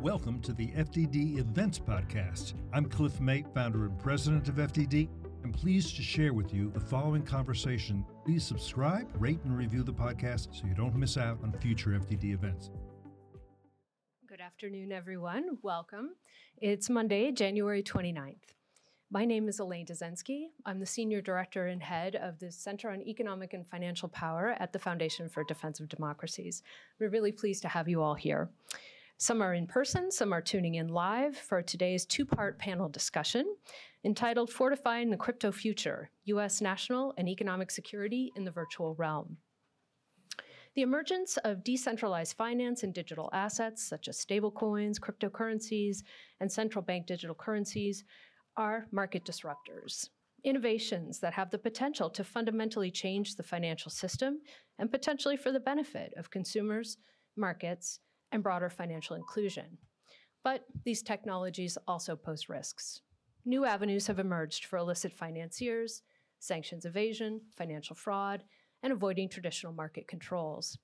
Welcome to the FDD Events Podcast. I'm Cliff May, founder and president of FDD. I'm pleased to share with you the following conversation. Please subscribe, rate, and review the podcast so you don't miss out on future FDD events. Good afternoon, everyone. Welcome. It's Monday, January 29th. My name is Elaine Dezenski. I'm the Senior Director and Head of the Center on Economic and Financial Power at the Foundation for Defense of Democracies. We're really pleased to have you all here. Some are in person, some are tuning in live for today's two-part panel discussion entitled Fortifying the Crypto Future, U.S. National and Economic Security in the Virtual Realm. The emergence of decentralized finance and digital assets, such as stablecoins, cryptocurrencies, and central bank digital currencies, are market disruptors, innovations that have the potential to fundamentally change the financial system and potentially for the benefit of consumers, markets, and broader financial inclusion. But these technologies also pose risks. New avenues have emerged for illicit financiers, sanctions evasion, financial fraud, and avoiding traditional market controls.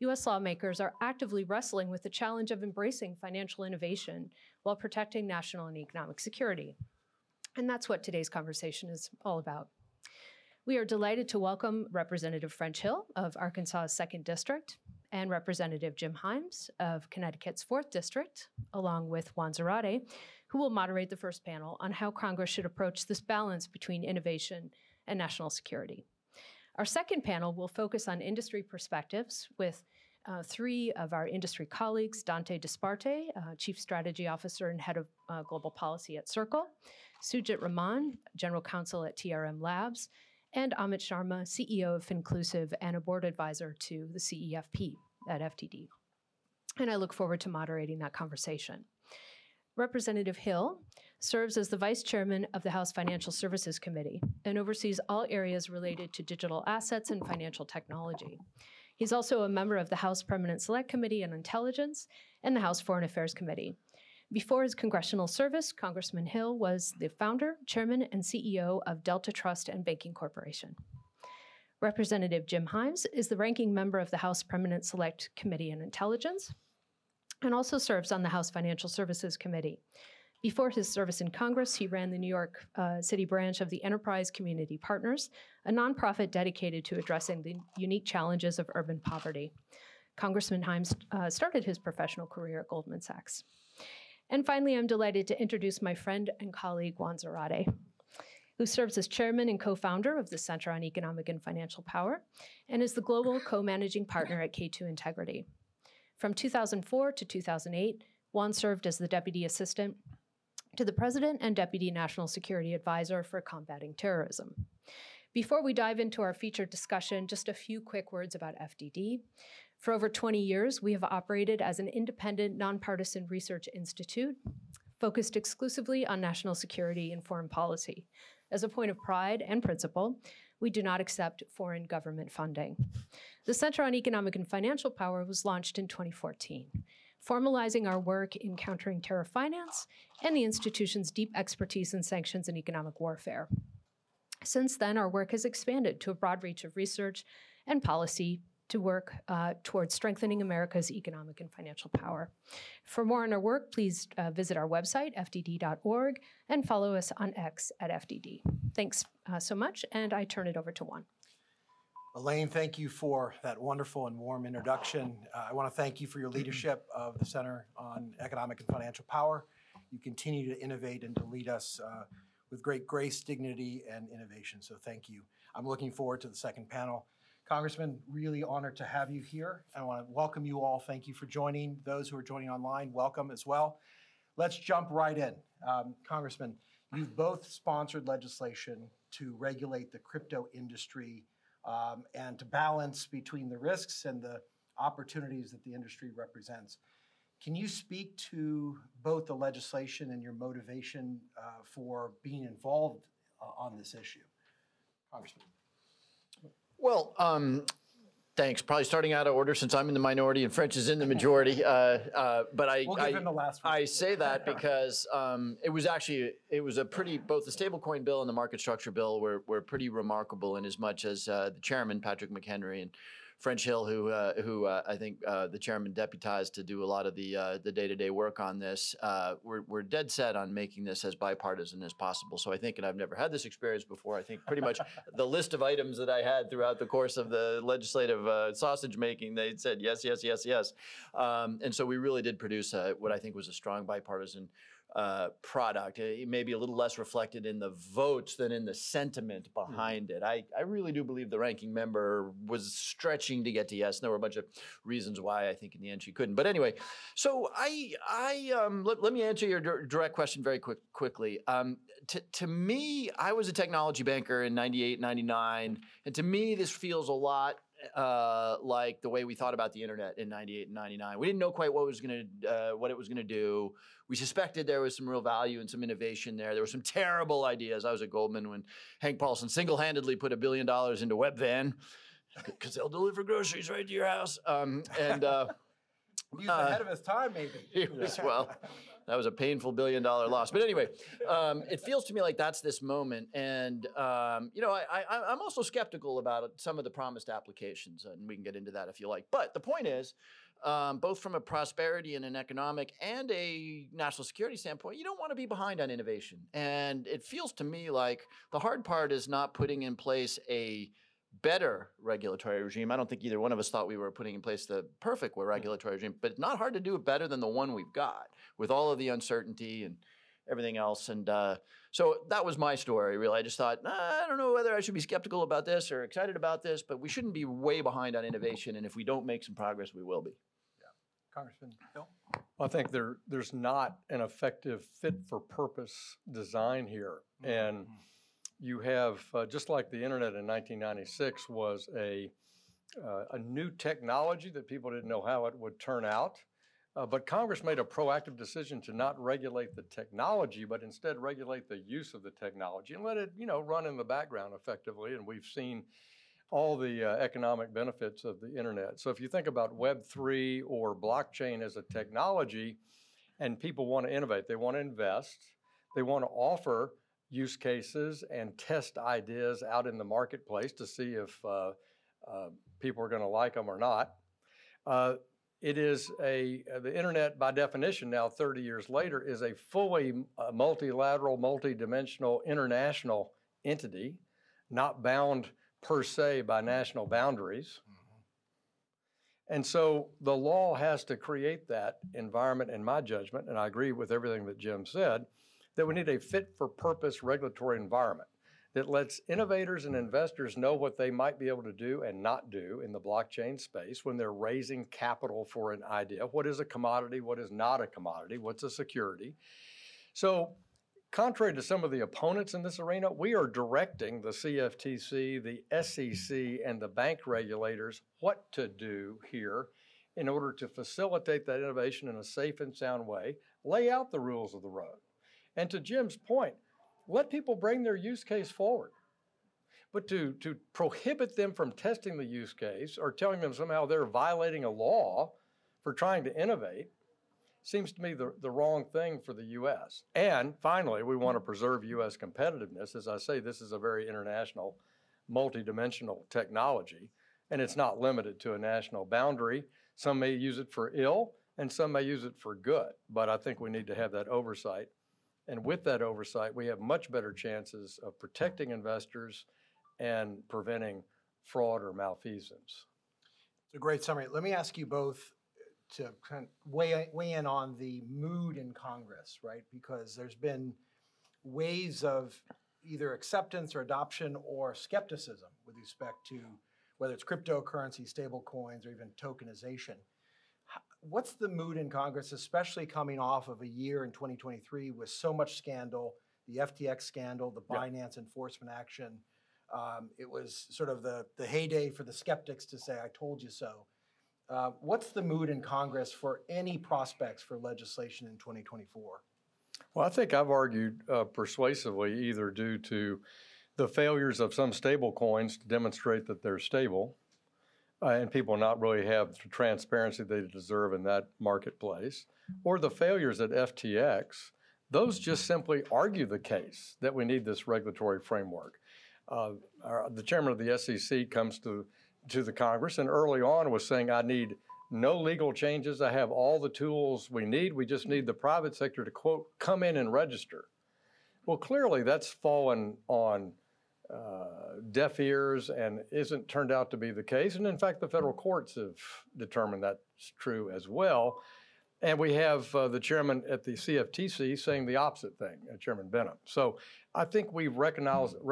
U.S. lawmakers are actively wrestling with the challenge of embracing financial innovation while protecting national and economic security. And that's what today's conversation is all about. We are delighted to welcome Representative French Hill of Arkansas's 2nd District and Representative Jim Himes of Connecticut's 4th District, along with Juan Zarate, who will moderate the first panel on how Congress should approach this balance between innovation and national security. Our second panel will focus on industry perspectives with three of our industry colleagues, Dante Disparte, Chief Strategy Officer and Head of Global Policy at Circle, Sujit Rahman, General Counsel at TRM Labs, and Amit Sharma, CEO of FinClusive and a board advisor to the CEFP at FTD. And I look forward to moderating that conversation. Representative Hill serves as the Vice Chairman of the House Financial Services Committee and oversees all areas related to digital assets and financial technology. He's also a member of the House Permanent Select Committee on Intelligence and the House Foreign Affairs Committee. Before his congressional service, Congressman Hill was the founder, chairman, and CEO of Delta Trust and Banking Corporation. Representative Jim Himes is the ranking member of the House Permanent Select Committee on Intelligence and also serves on the House Financial Services Committee. Before his service in Congress, he ran the New York City branch of the Enterprise Community Partners, a nonprofit dedicated to addressing the unique challenges of urban poverty. Congressman Himes started his professional career at Goldman Sachs. And finally, I'm delighted to introduce my friend and colleague, Juan Zarate, who serves as chairman and co-founder of the Center on Economic and Financial Power and is the global co-managing partner at K2 Integrity. From 2004 to 2008, Juan served as the Deputy Assistant to the President and Deputy National Security Advisor for Combating Terrorism. Before we dive into our featured discussion, just a few quick words about FDD. For over 20 years, we have operated as an independent, nonpartisan research institute focused exclusively on national security and foreign policy. As a point of pride and principle, we do not accept foreign government funding. The Center on Economic and Financial Power was launched in 2014, formalizing our work in countering terror finance and the institution's deep expertise in sanctions and economic warfare. Since then, our work has expanded to a broad reach of research and policy to work towards strengthening America's economic and financial power. For more on our work, please visit our website, fdd.org, and follow us on X at FDD. Thanks so much, and I turn it over to Juan. Elaine, thank you for that wonderful and warm introduction. I want to thank you for your leadership of the Center on Economic and Financial Power. You continue to innovate and to lead us with great grace, dignity, and innovation, so thank you. I'm looking forward to the second panel. Congressman, really honored to have you here. I want to welcome you all. Thank you for joining. Those who are joining online, welcome as well. Let's jump right in. Congressman, you've both sponsored legislation to regulate the crypto industry and to balance between the risks and the opportunities that the industry represents. Can you speak to both the legislation and your motivation for being involved on this issue? Congressman. Well, thanks. Probably starting out of order since I'm in the minority and French is in the majority. But I say that because both the stablecoin bill and the market structure bill were pretty remarkable in as much as the chairman, Patrick McHenry, and French Hill, who I think the chairman deputized to do a lot of the day-to-day work on this. We're dead set on making this as bipartisan as possible. So I think, and I've never had this experience before, I think pretty much the list of items that I had throughout the course of the legislative sausage making, they said yes, yes, yes, yes. And so we really did produce what I think was a strong bipartisan product. It may be a little less reflected in the votes than in the sentiment behind it. I really do believe the ranking member was stretching to get to yes. And there were a bunch of reasons why I think in the end she couldn't. But anyway, so let me answer your direct question very quickly. To me, I was a technology banker in '98, '99. And to me, this feels a lot like the way we thought about the internet in '98 and '99. We didn't know quite what it was going to do. We suspected there was some real value and some innovation there. There were some terrible ideas. I was at Goldman when Hank Paulson single-handedly put $1 billion into Webvan because they'll deliver groceries right to your house. He was ahead of his time, maybe. It was, well, that was a painful $1 billion loss. But anyway, it feels to me like that's this moment. And, you know, I'm also skeptical about some of the promised applications, and we can get into that if you like. But the point is, both from a prosperity and an economic and a national security standpoint, you don't want to be behind on innovation. And it feels to me like the hard part is not putting in place a better regulatory regime. I don't think either one of us thought we were putting in place the perfect regulatory regime, but it's not hard to do it better than the one we've got with all of the uncertainty and everything else. And so that was my story, really. I just thought, I don't know whether I should be skeptical about this or excited about this, but we shouldn't be way behind on innovation. And if we don't make some progress, we will be. Yeah. Congressman Hill? Well, I think there's not an effective fit-for-purpose design here. And you have, just like the internet in 1996 was a new technology that people didn't know how it would turn out. But Congress made a proactive decision to not regulate the technology, but instead regulate the use of the technology and let it, you know, run in the background effectively. And we've seen all the economic benefits of the internet. So if you think about Web3 or blockchain as a technology, and people want to innovate, they want to invest, they want to offer use cases and test ideas out in the marketplace to see if people are going to like them or not. It is the internet by definition now 30 years later is a fully multilateral, multidimensional, international entity, not bound per se by national boundaries. And so the law has to create that environment in my judgment, and I agree with everything that Jim said, that we need a fit-for-purpose regulatory environment that lets innovators and investors know what they might be able to do and not do in the blockchain space when they're raising capital for an idea. What is a commodity? What is not a commodity? What's a security? So contrary to some of the opponents in this arena, we are directing the CFTC, the SEC, and the bank regulators what to do here in order to facilitate that innovation in a safe and sound way, lay out the rules of the road. And to Jim's point, let people bring their use case forward. But to prohibit them from testing the use case or telling them somehow they're violating a law for trying to innovate seems to me the wrong thing for the U.S. And finally, we want to preserve U.S. competitiveness. As I say, this is a very international, multidimensional technology, and it's not limited to a national boundary. Some may use it for ill, and some may use it for good. But I think we need to have that oversight. And with that oversight, we have much better chances of protecting investors and preventing fraud or malfeasance. It's a great summary. Let me ask you both to kind of weigh in on the mood in Congress, right? Because there's been waves of either acceptance or adoption or skepticism with respect to whether it's cryptocurrency, stable coins, or even tokenization. What's the mood in Congress, especially coming off of a year in 2023 with so much scandal, the FTX scandal, the Binance enforcement action? It was sort of the heyday for the skeptics to say, I told you so. What's the mood in Congress for any prospects for legislation in 2024? Well, I think I've argued persuasively, either due to the failures of some stable coins to demonstrate that they're stable, and people not really have the transparency they deserve in that marketplace, or the failures at FTX, those just simply argue the case that we need this regulatory framework. The chairman of the SEC comes to to the Congress, and early on was saying, I need no legal changes. I have all the tools we need. We just need the private sector to, quote, come in and register. Well, clearly that's fallen on deaf ears and isn't turned out to be the case. And in fact, the federal courts have determined that's true as well. And we have the chairman at the CFTC saying the opposite thing, Chairman Benham. So I think we've reconciled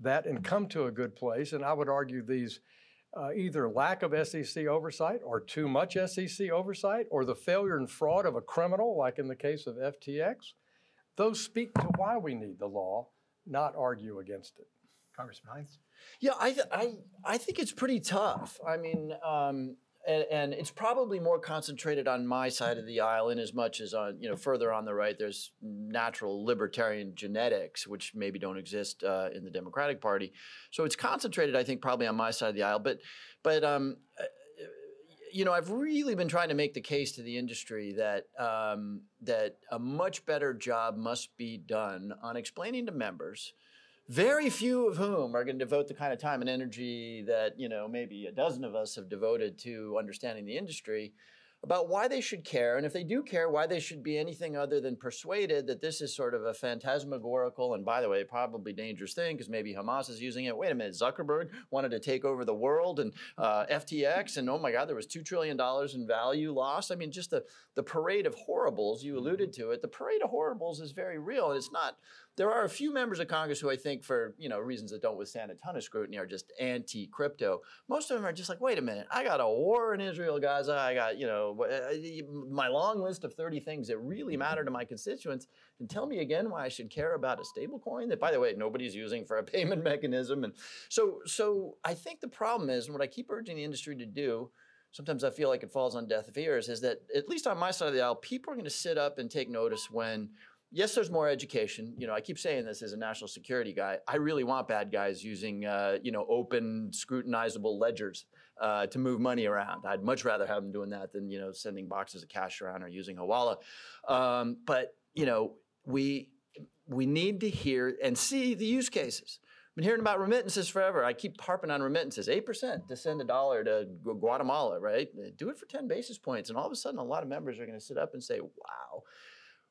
that and come to a good place. And I would argue these either lack of SEC oversight or too much SEC oversight or the failure and fraud of a criminal, like in the case of FTX, those speak to why we need the law, not argue against it. Congressman Himes? Yeah, I think it's pretty tough. I mean, and it's probably more concentrated on my side of the aisle in as much as on, you know, further on the right, there's natural libertarian genetics, which maybe don't exist in the Democratic Party. So it's concentrated, I think, probably on my side of the aisle. But you know, I've really been trying to make the case to the industry that that a much better job must be done on explaining to members, very few of whom are going to devote the kind of time and energy that, you know, maybe a dozen of us have devoted to understanding the industry, about why they should care, and if they do care, why they should be anything other than persuaded that this is sort of a phantasmagorical and, by the way, probably dangerous thing because maybe Hamas is using it. Wait a minute, Zuckerberg wanted to take over the world, and FTX, and oh my God, there was $2 trillion in value lost. I mean, just the parade of horribles, you alluded to it, the parade of horribles is very real, and it's not, there are a few members of Congress who I think for, you know, reasons that don't withstand a ton of scrutiny are just anti-crypto. Most of them are just like, wait a minute, I got a war in Israel, Gaza, I got, you know, my long list of 30 things that really matter to my constituents, and tell me again why I should care about a stable coin that, by the way, nobody's using for a payment mechanism. And so I think the problem is, and what I keep urging the industry to do, sometimes I feel like it falls on deaf ears, is that at least on my side of the aisle, people are going to sit up and take notice when, yes, there's more education. You know, I keep saying this as a national security guy. I really want bad guys using, you know, open, scrutinizable ledgers to move money around. I'd much rather have them doing that than, you know, sending boxes of cash around or using Hawala. But, you know, we need to hear and see the use cases. I've been hearing about remittances forever. I keep harping on remittances. 8% to send a dollar to Guatemala, right? Do it for 10 basis points. And all of a sudden, a lot of members are going to sit up and say, wow,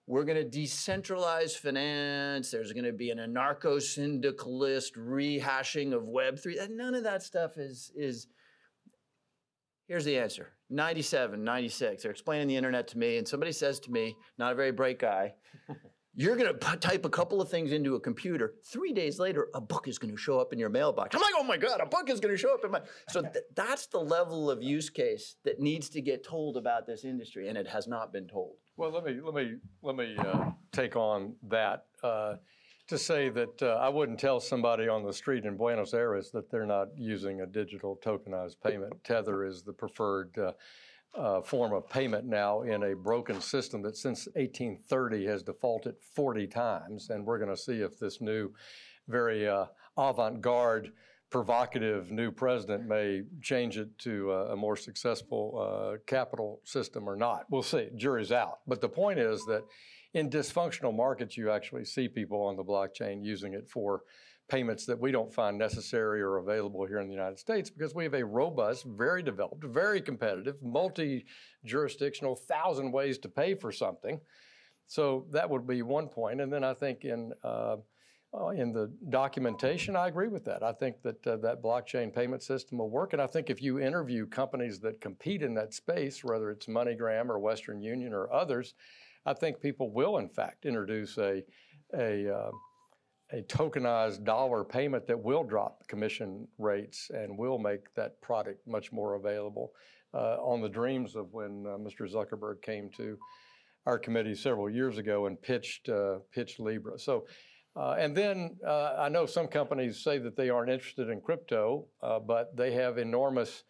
we're going to decentralize finance. There's going to be an anarcho-syndicalist rehashing of Web3. None of that stuff is. Here's the answer. 97, 96, they're explaining the internet to me, and somebody says to me, not a very bright guy, you're going to type a couple of things into a computer. 3 days later, a book is going to show up in your mailbox. I'm like, oh my God, a book is going to show up in my... So that's the level of use case that needs to get told about this industry, and it has not been told. Well, let me take on that to say that I wouldn't tell somebody on the street in Buenos Aires that they're not using a digital tokenized payment. Tether is the preferred form of payment now in a broken system that since 1830 has defaulted 40 times, and we're going to see if this new, very avant-garde, provocative new president may change it to a more successful capital system or not. We'll see. Jury's out. But the point is that in dysfunctional markets, you actually see people on the blockchain using it for payments that we don't find necessary or available here in the United States, because we have a robust, very developed, very competitive, multi-jurisdictional, 1,000 ways to pay for something. So that would be one point. And then I think in the documentation, I agree with that. I think that that blockchain payment system will work. And I think if you interview companies that compete in that space, whether it's MoneyGram or Western Union or others, I think people will, in fact, introduce a tokenized dollar payment that will drop commission rates and will make that product much more available. On the dreams of when Mr. Zuckerberg came to our committee several years ago and pitched Libra. So, and then I know some companies say that they aren't interested in crypto, but they have enormous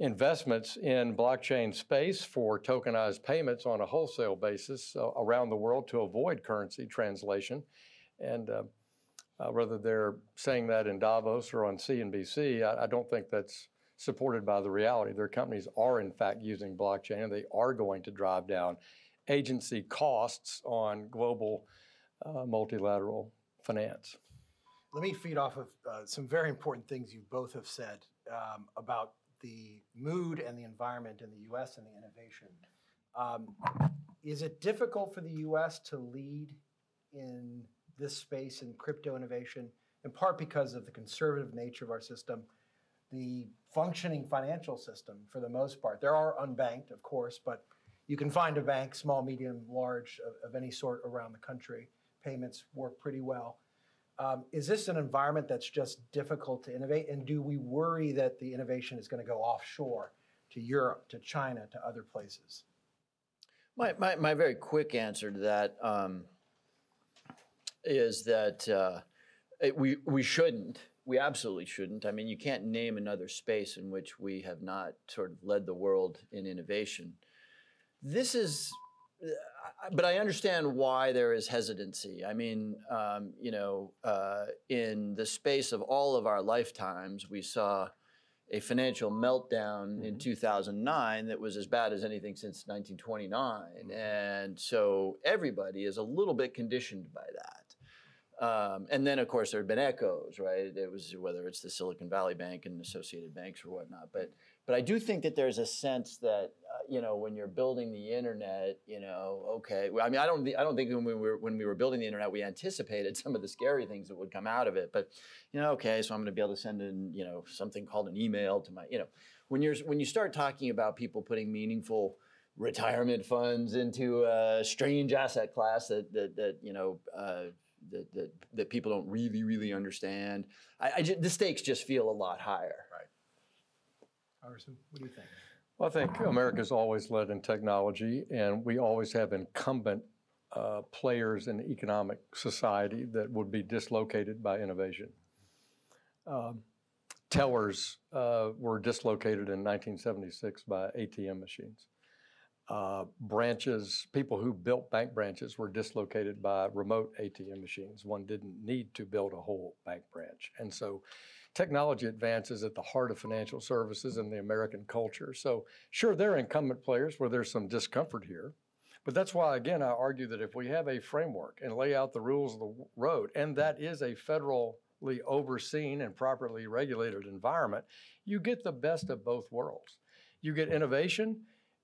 investments in blockchain space for tokenized payments on a wholesale basis around the world to avoid currency translation. And whether they're saying that in Davos or on CNBC, I don't think that's supported by the reality. Their companies are, in fact, using blockchain, and they are going to drive down agency costs on global multilateral finance. Let me feed off of some very important things you both have said about the mood and the environment in the U.S. and the innovation. Is it difficult for the U.S. to lead in this space in crypto innovation, in part because of the conservative nature of our system, the functioning financial system for the most part? There are unbanked, of course, but you can find a bank, small, medium, large, of any sort around the country. Payments work pretty well. Is this an environment that's just difficult to innovate? And do we worry that the innovation is going to go offshore to Europe, to China, to other places? My very quick answer to that is that we shouldn't. We absolutely shouldn't. I mean, you can't name another space in which we have not sort of led the world in innovation. This is... But I understand why there is hesitancy. I mean, in the space of all of our lifetimes, we saw a financial meltdown in 2009 that was as bad as anything since 1929. And so everybody is a little bit conditioned by that. And then, of course, there had been echoes, right? It was whether it's the Silicon Valley Bank and associated banks or whatnot. But I do think that there's a sense that when you're building the internet, okay. Well, I mean, I don't think when we were building the internet, we anticipated some of the scary things that would come out of it. But okay, so I'm going to be able to send in something called an email to my when you start talking about people putting meaningful retirement funds into a strange asset class that that people don't really understand. The stakes just feel a lot higher. Right. Harrison, what do you think? Well, I think America's always led in technology, and we always have incumbent players in the economic society that would be dislocated by innovation. Tellers were dislocated in 1976 by ATM machines. Branches, people who built bank branches were dislocated by remote ATM machines. One didn't need to build a whole bank branch. And so technology advances at the heart of financial services and the American culture. So sure, there are incumbent players where there's some discomfort here. But that's why, again, I argue that if we have a framework and lay out the rules of the road, and that is a federally overseen and properly regulated environment, you get the best of both worlds. You get innovation,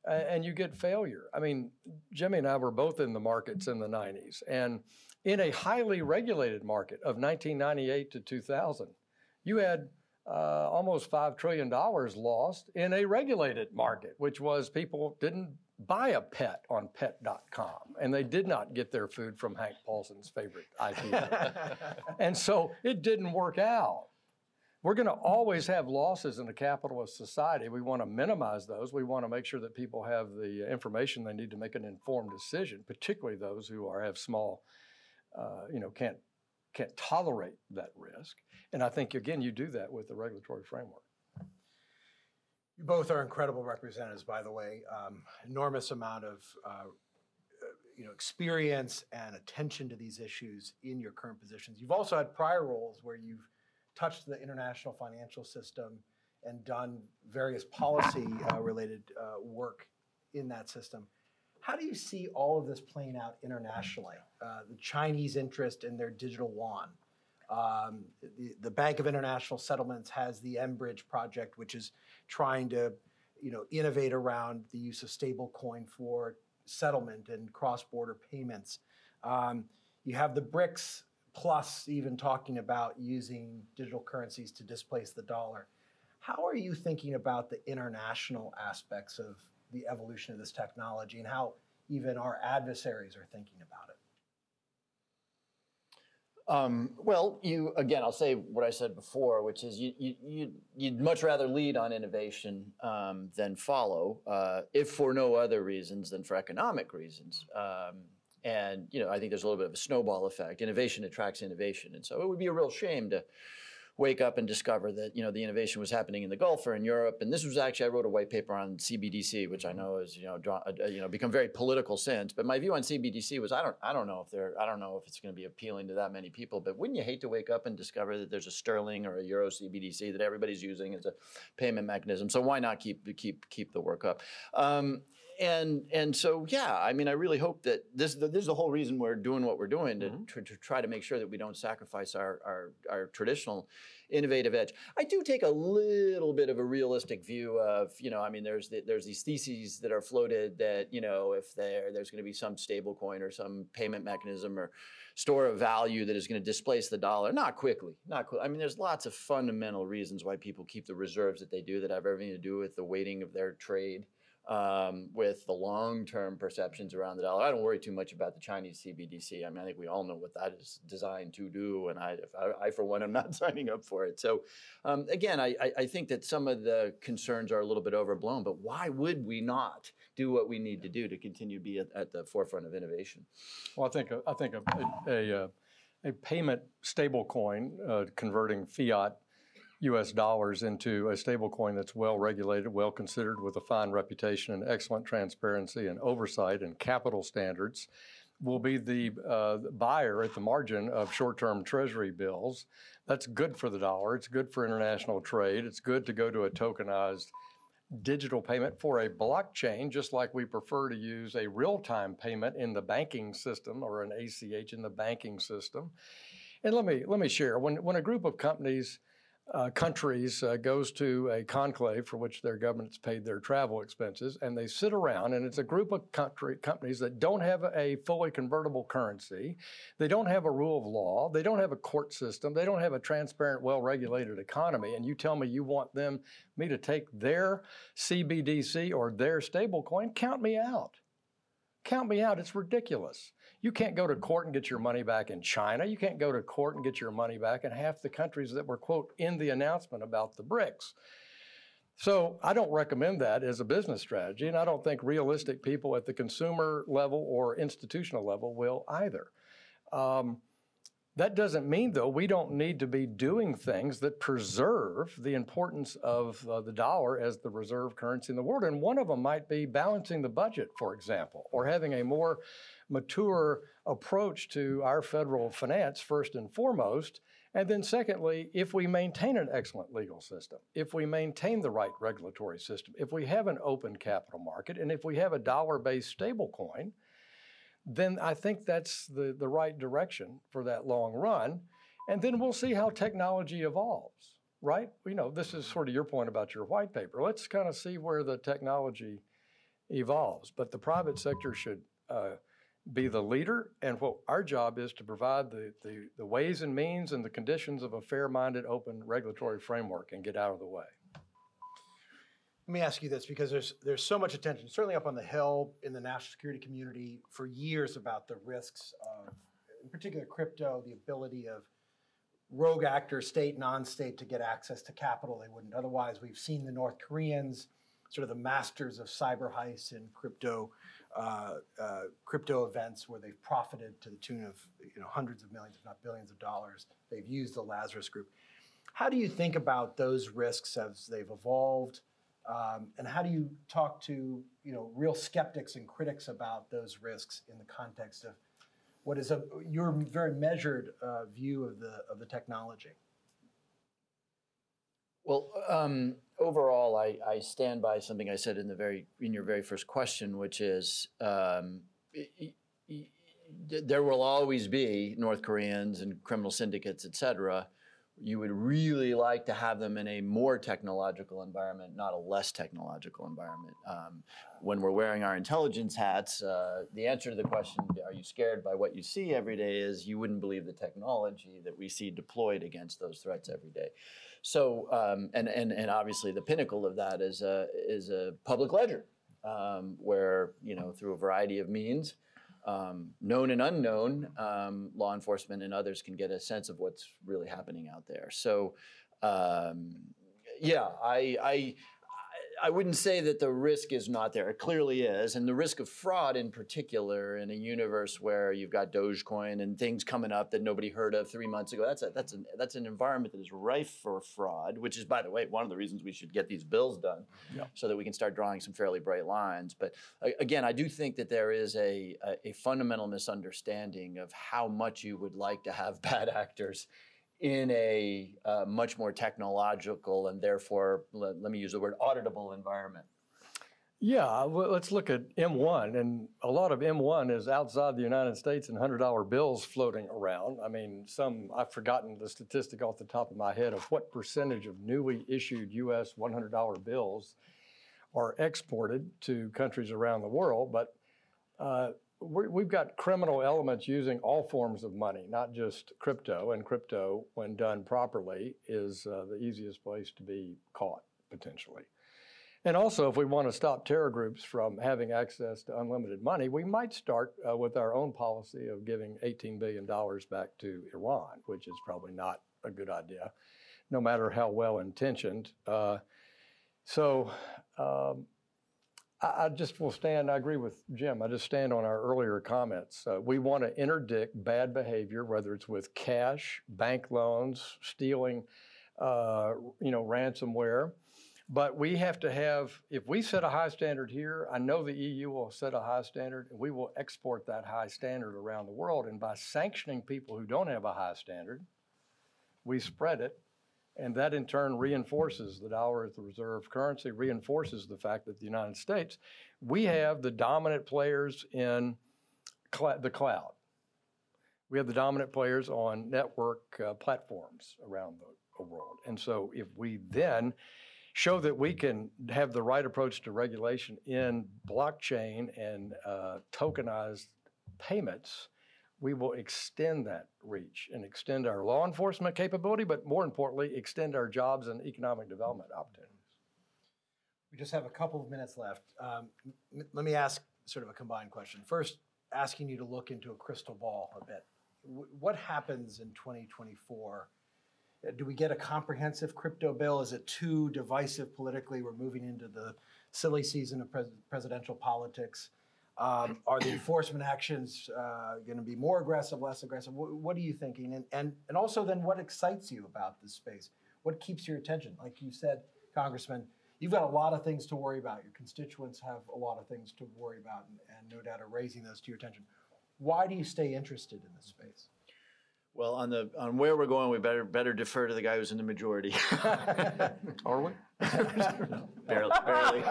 and you get failure. I mean, Jimmy and I were both in the markets in the 90s. And in a highly regulated market of 1998 to 2000, you had almost $5 trillion lost in a regulated market, which was people didn't buy a pet on pet.com. And they did not get their food from Hank Paulson's favorite IPO. And so it didn't work out. We're going to always have losses in the capitalist society. We want to minimize those. We want to make sure that people have the information they need to make an informed decision, particularly those who have small, can't tolerate that risk. And I think, again, you do that with the regulatory framework. You both are incredible representatives, by the way. Enormous amount of experience and attention to these issues in your current positions. You've also had prior roles where you've touched the international financial system and done various policy-related work in that system. How do you see all of this playing out internationally? The Chinese interest in their digital yuan. The Bank of International Settlements has the mBridge project, which is trying to innovate around the use of stablecoin for settlement and cross-border payments. You have the BRICS, plus even talking about using digital currencies to displace the dollar. How are you thinking about the international aspects of the evolution of this technology and how even our adversaries are thinking about it? Well, again, I'll say what I said before, which is you'd much rather lead on innovation than follow, if for no other reasons than for economic reasons. And I think there's a little bit of a snowball effect. Innovation attracts innovation. And so it would be a real shame to wake up and discover that the innovation was happening in the Gulf or in Europe. And this was actually, I wrote a white paper on CBDC, which I know has become very political since. But my view on CBDC was I don't know if it's going to be appealing to that many people. But wouldn't you hate to wake up and discover that there's a sterling or a euro CBDC that everybody's using as a payment mechanism? So why not keep the work up? And so, yeah, I mean, I really hope that this is the whole reason we're doing what we're doing, to try to make sure that we don't sacrifice our traditional innovative edge. I do take a little bit of a realistic view of, you know, I mean, there's these theses that are floated that, you know, if there's going to be some stable coin or some payment mechanism or store of value that is going to displace the dollar, not quickly. I mean, there's lots of fundamental reasons why people keep the reserves that they do that have everything to do with the weighting of their trade. With the long-term perceptions around the dollar. I don't worry too much about the Chinese CBDC. I mean, I think we all know what that is designed to do, and I for one, am not signing up for it. So again, I think that some of the concerns are a little bit overblown, but why would we not do what we need to do to continue to be at the forefront of innovation? Well, I think a payment stablecoin, converting fiat U.S. dollars into a stablecoin that's well-regulated, well-considered, with a fine reputation and excellent transparency and oversight and capital standards, will be the buyer at the margin of short-term treasury bills. That's good for the dollar. It's good for international trade. It's good to go to a tokenized digital payment for a blockchain, just like we prefer to use a real-time payment in the banking system or an ACH in the banking system. And let me share, when a group of companies countries goes to a conclave for which their governments paid their travel expenses, and they sit around, and it's a group of companies that don't have a fully convertible currency. They don't have a rule of law. They don't have a court system. They don't have a transparent, well-regulated economy. And you tell me you want me to take their CBDC or their stablecoin? Count me out. Count me out. It's ridiculous. You can't go to court and get your money back in China. You can't go to court and get your money back in half the countries that were, quote, in the announcement about the BRICS. So I don't recommend that as a business strategy, and I don't think realistic people at the consumer level or institutional level will either. That doesn't mean, though, we don't need to be doing things that preserve the importance of the dollar as the reserve currency in the world. And one of them might be balancing the budget, for example, or having a more mature approach to our federal finance, first and foremost. And then secondly, if we maintain an excellent legal system, if we maintain the right regulatory system, if we have an open capital market, and if we have a dollar-based stable coin, then I think that's the right direction for that long run. And then we'll see how technology evolves, right? You know, this is sort of your point about your white paper. Let's kind of see where the technology evolves. But the private sector should be the leader. And what our job is to provide the ways and means and the conditions of a fair-minded, open regulatory framework and get out of the way. Let me ask you this, because there's so much attention, certainly up on the Hill in the national security community for years, about the risks of, in particular, crypto, the ability of rogue actors, state, non-state, to get access to capital they wouldn't otherwise. We've seen the North Koreans, sort of the masters of cyber heists and crypto events, where they've profited to the tune of, you know, hundreds of millions, if not billions of dollars. They've used the Lazarus Group. How do you think about those risks as they've evolved? And how do you talk to, you know, real skeptics and critics about those risks in the context of what is your very measured view of the technology? Well, overall, I stand by something I said in your very first question, which is there will always be North Koreans and criminal syndicates, et cetera. You would really like to have them in a more technological environment, not a less technological environment. When we're wearing our intelligence hats, the answer to the question, are you scared by what you see every day, is you wouldn't believe the technology that we see deployed against those threats every day. So, and obviously the pinnacle of that is a public ledger, where, you know, through a variety of means, known and unknown, law enforcement and others can get a sense of what's really happening out there. So, yeah, I wouldn't say that the risk is not there. It clearly is. And the risk of fraud in particular, in a universe where you've got Dogecoin and things coming up that nobody heard of 3 months ago, that's an environment that is rife for fraud, which is, by the way, one of the reasons we should get these bills done, so that we can start drawing some fairly bright lines. But again, I do think that there is a fundamental misunderstanding of how much you would like to have bad actors in a much more technological and therefore, let me use the word, auditable environment. Yeah, well, let's look at M1, and a lot of M1 is outside the United States and $100 bills floating around. I mean, I've forgotten the statistic off the top of my head of what percentage of newly issued U.S. $100 bills are exported to countries around the world, but we've got criminal elements using all forms of money, not just crypto, and crypto, when done properly, is the easiest place to be caught, potentially. And also, if we want to stop terror groups from having access to unlimited money, we might start with our own policy of giving $18 billion back to Iran, which is probably not a good idea, no matter how well-intentioned. I just will stand, I agree with Jim, I just stand on our earlier comments. We want to interdict bad behavior, whether it's with cash, bank loans, stealing, ransomware. But we have to have, if we set a high standard here, I know the EU will set a high standard, and we will export that high standard around the world. And by sanctioning people who don't have a high standard, we spread it. And that in turn reinforces the dollar as the reserve currency, reinforces the fact that the United States, we have the dominant players in the cloud. We have the dominant players on network platforms around the world. And so if we then show that we can have the right approach to regulation in blockchain and tokenized payments, we will extend that reach and extend our law enforcement capability, but more importantly, extend our jobs and economic development opportunities. We just have a couple of minutes left. Let me ask sort of a combined question. First, asking you to look into a crystal ball a bit. What happens in 2024? Do we get a comprehensive crypto bill? Is it too divisive politically? We're moving into the silly season of presidential politics. Are the enforcement actions going to be more aggressive, less aggressive? What are you thinking? And also then what excites you about this space? What keeps your attention? Like you said, Congressman, you've got a lot of things to worry about. Your constituents have a lot of things to worry about and no doubt are raising those to your attention. Why do you stay interested in this space? Well, on where we're going, we better defer to the guy who's in the majority. Are we? Barely.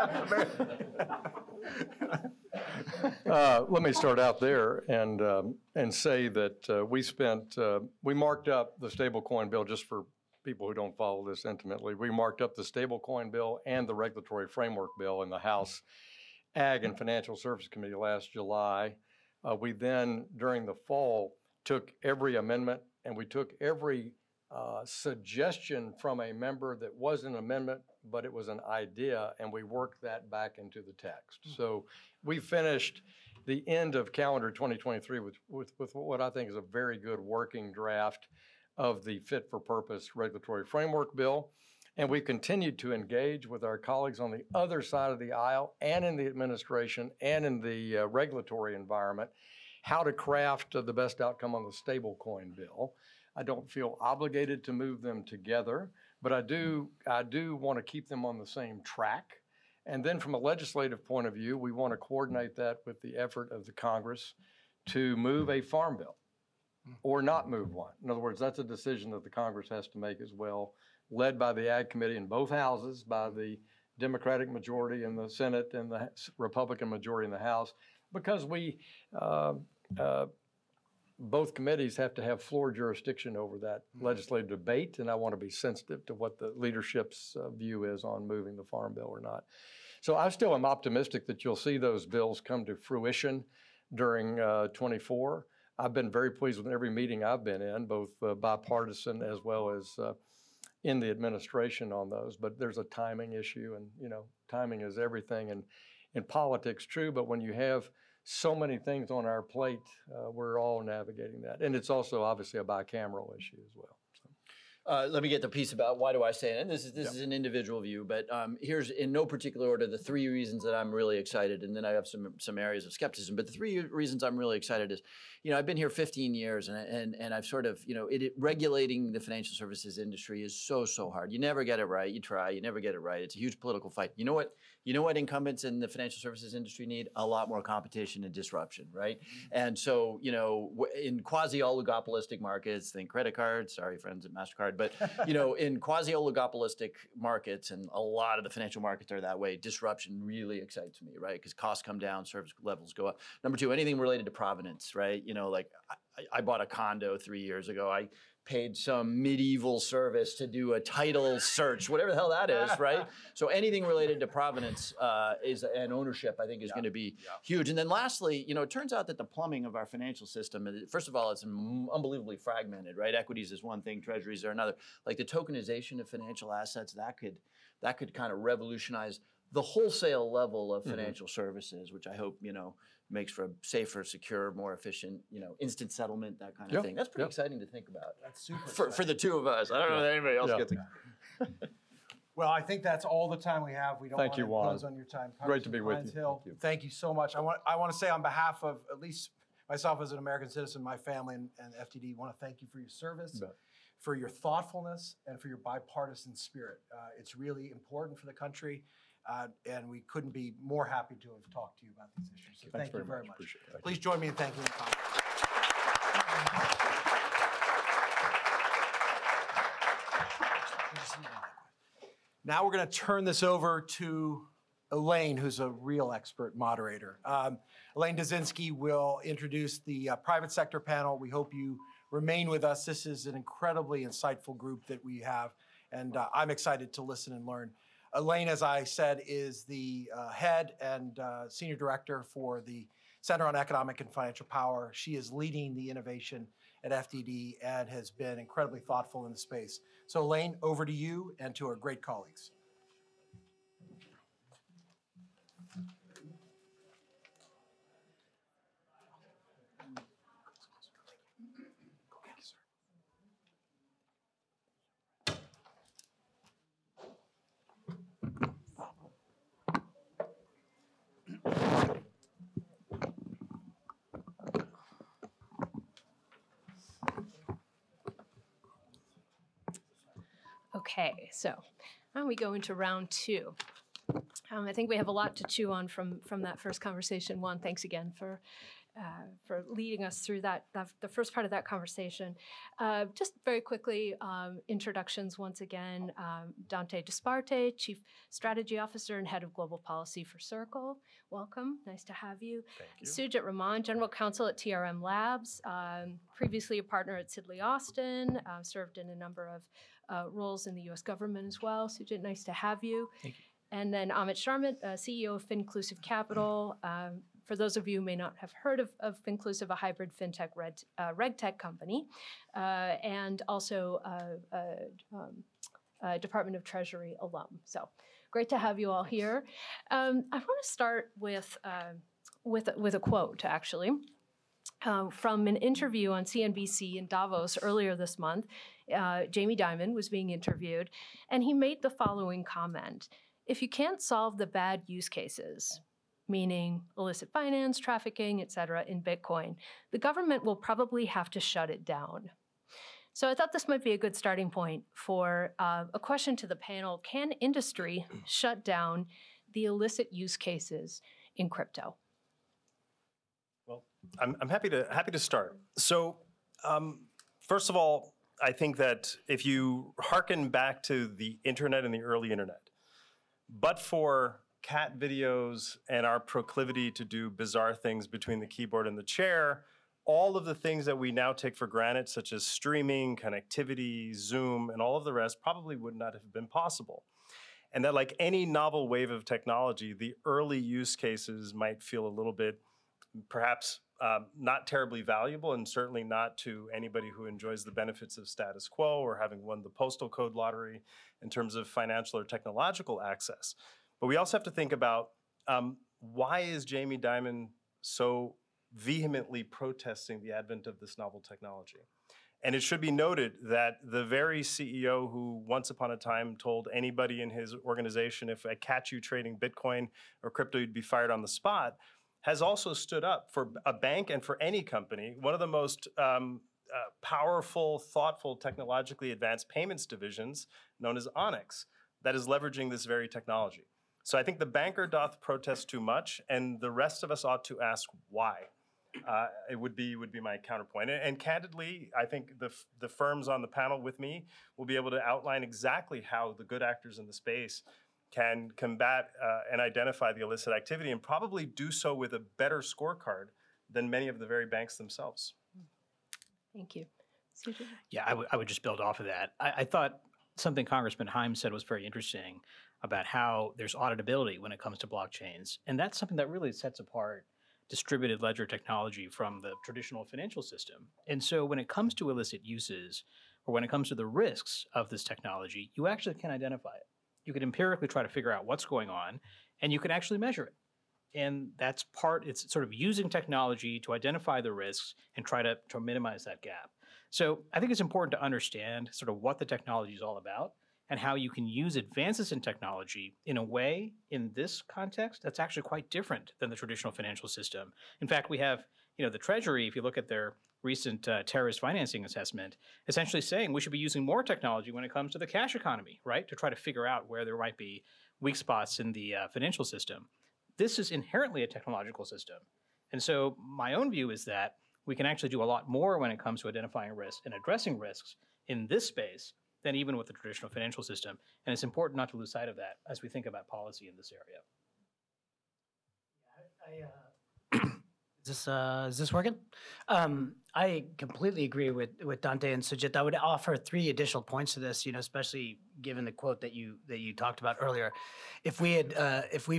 Let me start out there and say that we marked up the stablecoin bill, just for people who don't follow this intimately. We marked up the stablecoin bill and the regulatory framework bill in the House Ag and Financial Services Committee last July. We then, during the fall, took every amendment, and we took every suggestion from a member that wasn't an amendment, but it was an idea, and we worked that back into the text. Mm-hmm. So we finished the end of calendar 2023 with what I think is a very good working draft of the fit for purpose regulatory framework bill. And we continued to engage with our colleagues on the other side of the aisle and in the administration and in the regulatory environment, how to craft the best outcome on the stablecoin bill. I don't feel obligated to move them together, but I do want to keep them on the same track. And then from a legislative point of view, we want to coordinate that with the effort of the Congress to move a farm bill or not move one. In other words, that's a decision that the Congress has to make as well, led by the Ag Committee in both houses, by the Democratic majority in the Senate and the Republican majority in the House, because we both committees have to have floor jurisdiction over that legislative debate, and I want to be sensitive to what the leadership's view is on moving the farm bill or not. So I still am optimistic that you'll see those bills come to fruition during 24. I've been very pleased with every meeting I've been in, both bipartisan as well as in the administration on those, but there's a timing issue, and timing is everything, and in politics, true, but when you have so many things on our plate, we're all navigating that. And it's also obviously a bicameral issue as well. So. Let me get the piece about why do I say it. And this is an individual view, but here's, in no particular order, the three reasons that I'm really excited, and then I have some areas of skepticism. But the three reasons I'm really excited is, I've been here 15 years, and I've sort of, regulating the financial services industry is so hard. You never get it right. You try. You never get it right. It's a huge political fight. You know what incumbents in the financial services industry need? A lot more competition and disruption, right? Mm-hmm. And so, in quasi-oligopolistic markets, think credit cards, sorry friends at MasterCard, hard, but you know, in quasi-oligopolistic markets, and a lot of the financial markets are that way, disruption really excites me, right? Because costs come down, service levels go up. Number two, anything related to provenance, right? You know, like I bought a condo 3 years ago. I paid some medieval service to do a title search, whatever the hell that is, right? So anything related to provenance and ownership, I think, is going to be huge. And then lastly, you know, it turns out that the plumbing of our financial system, first of all, it's unbelievably fragmented, right? Equities is one thing, treasuries are another. Like the tokenization of financial assets, that could kind of revolutionize the wholesale level of financial services, which I hope, you know, makes for a safer, secure, more efficient, you know, instant settlement, that kind of thing. That's pretty exciting to think about. That's super for the two of us. I don't know that anybody else gets it. Well, I think that's all the time we have. We don't want to impose on your time. Great to be with you. Thank you so much. I want to say on behalf of at least myself as an American citizen, my family, and FTD, want to thank you for your service, for your thoughtfulness, and for your bipartisan spirit. It's really important for the country. And we couldn't be more happy to have talked to you about these issues. So thank you very much. Please join me in thanking the Congress. Now we're going to turn this over to Elaine, who's a real expert moderator. Elaine Dezenski will introduce the private sector panel. We hope you remain with us. This is an incredibly insightful group that we have, and I'm excited to listen and learn. Elaine, as I said, is the head and senior director for the Center on Economic and Financial Power. She is leading the innovation at FDD and has been incredibly thoughtful in the space. So Elaine, over to you and to our great colleagues. Okay, so now we go into round two. I think we have a lot to chew on from that first conversation. Juan, thanks again for leading us through the first part of that conversation. Just very quickly, introductions once again. Dante Disparte, Chief Strategy Officer and Head of Global Policy for Circle. Welcome, nice to have you. Thank you. Sujit Rahman, General Counsel at TRM Labs, previously a partner at Sidley Austin, served in a number of roles in the US government as well. Sujit, nice to have you. Thank you. And then Amit Sharma, CEO of FinClusive Capital. For those of you who may not have heard of FinClusive, a hybrid fintech regtech company, and also a Department of Treasury alum. So great to have you all here. I want to start with a quote, actually. From an interview on CNBC in Davos earlier this month, Jamie Dimon was being interviewed, and he made the following comment. If you can't solve the bad use cases, meaning illicit finance, trafficking, et cetera, in Bitcoin, the government will probably have to shut it down. So I thought this might be a good starting point for a question to the panel. Can industry shut down the illicit use cases in crypto? Well, I'm happy to start. So first of all, I think that if you hearken back to the internet and the early internet, but for cat videos and our proclivity to do bizarre things between the keyboard and the chair, all of the things that we now take for granted, such as streaming, connectivity, Zoom, and all of the rest, probably would not have been possible. And that, like any novel wave of technology, the early use cases might feel a little bit, perhaps not terribly valuable, and certainly not to anybody who enjoys the benefits of status quo or having won the postal code lottery in terms of financial or technological access. But we also have to think about why is Jamie Dimon so vehemently protesting the advent of this novel technology? And it should be noted that the very CEO who once upon a time told anybody in his organization, if I catch you trading Bitcoin or crypto, you'd be fired on the spot, has also stood up for a bank and for any company, one of the most powerful, thoughtful, technologically advanced payments divisions known as Onyx, that is leveraging this very technology. So I think the banker doth protest too much, and the rest of us ought to ask why. It would be my counterpoint. And candidly, I think the firms on the panel with me will be able to outline exactly how the good actors in the space can combat and identify the illicit activity, and probably do so with a better scorecard than many of the very banks themselves. Thank you. Sujit? Yeah, I would just build off of that. I thought something Congressman Himes said was very interesting about how there's auditability when it comes to blockchains. And that's something that really sets apart distributed ledger technology from the traditional financial system. And so when it comes to illicit uses, or when it comes to the risks of this technology, you actually can identify it. You can empirically try to figure out what's going on, and you can actually measure it. And that's part, it's sort of using technology to identify the risks and try to minimize that gap. So I think it's important to understand sort of what the technology is all about and how you can use advances in technology in a way in this context that's actually quite different than the traditional financial system. In fact, we have, you know, the Treasury, if you look at their recent terrorist financing assessment, essentially saying we should be using more technology when it comes to the cash economy, right? To try to figure out where there might be weak spots in the financial system. This is inherently a technological system. And so my own view is that we can actually do a lot more when it comes to identifying risks and addressing risks in this space than even with the traditional financial system. And it's important not to lose sight of that as we think about policy in this area. Is this working? I completely agree with Dante and Sujit. I would offer three additional points to this, you know, especially given the quote that you talked about earlier. If we've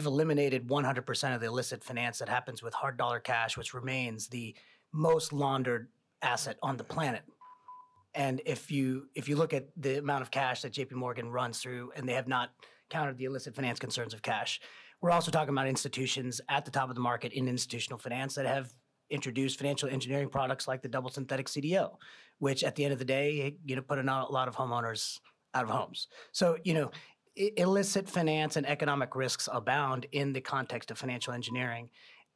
eliminated 100% of the illicit finance that happens with hard dollar cash, which remains the most laundered asset on the planet. And if you look at the amount of cash that JP Morgan runs through, and they have not countered the illicit finance concerns of cash. We're also talking about institutions at the top of the market in institutional finance that have introduced financial engineering products like the double synthetic CDO, which at the end of the day, you know, put a lot of homeowners out of homes. So, you know, illicit finance and economic risks abound in the context of financial engineering.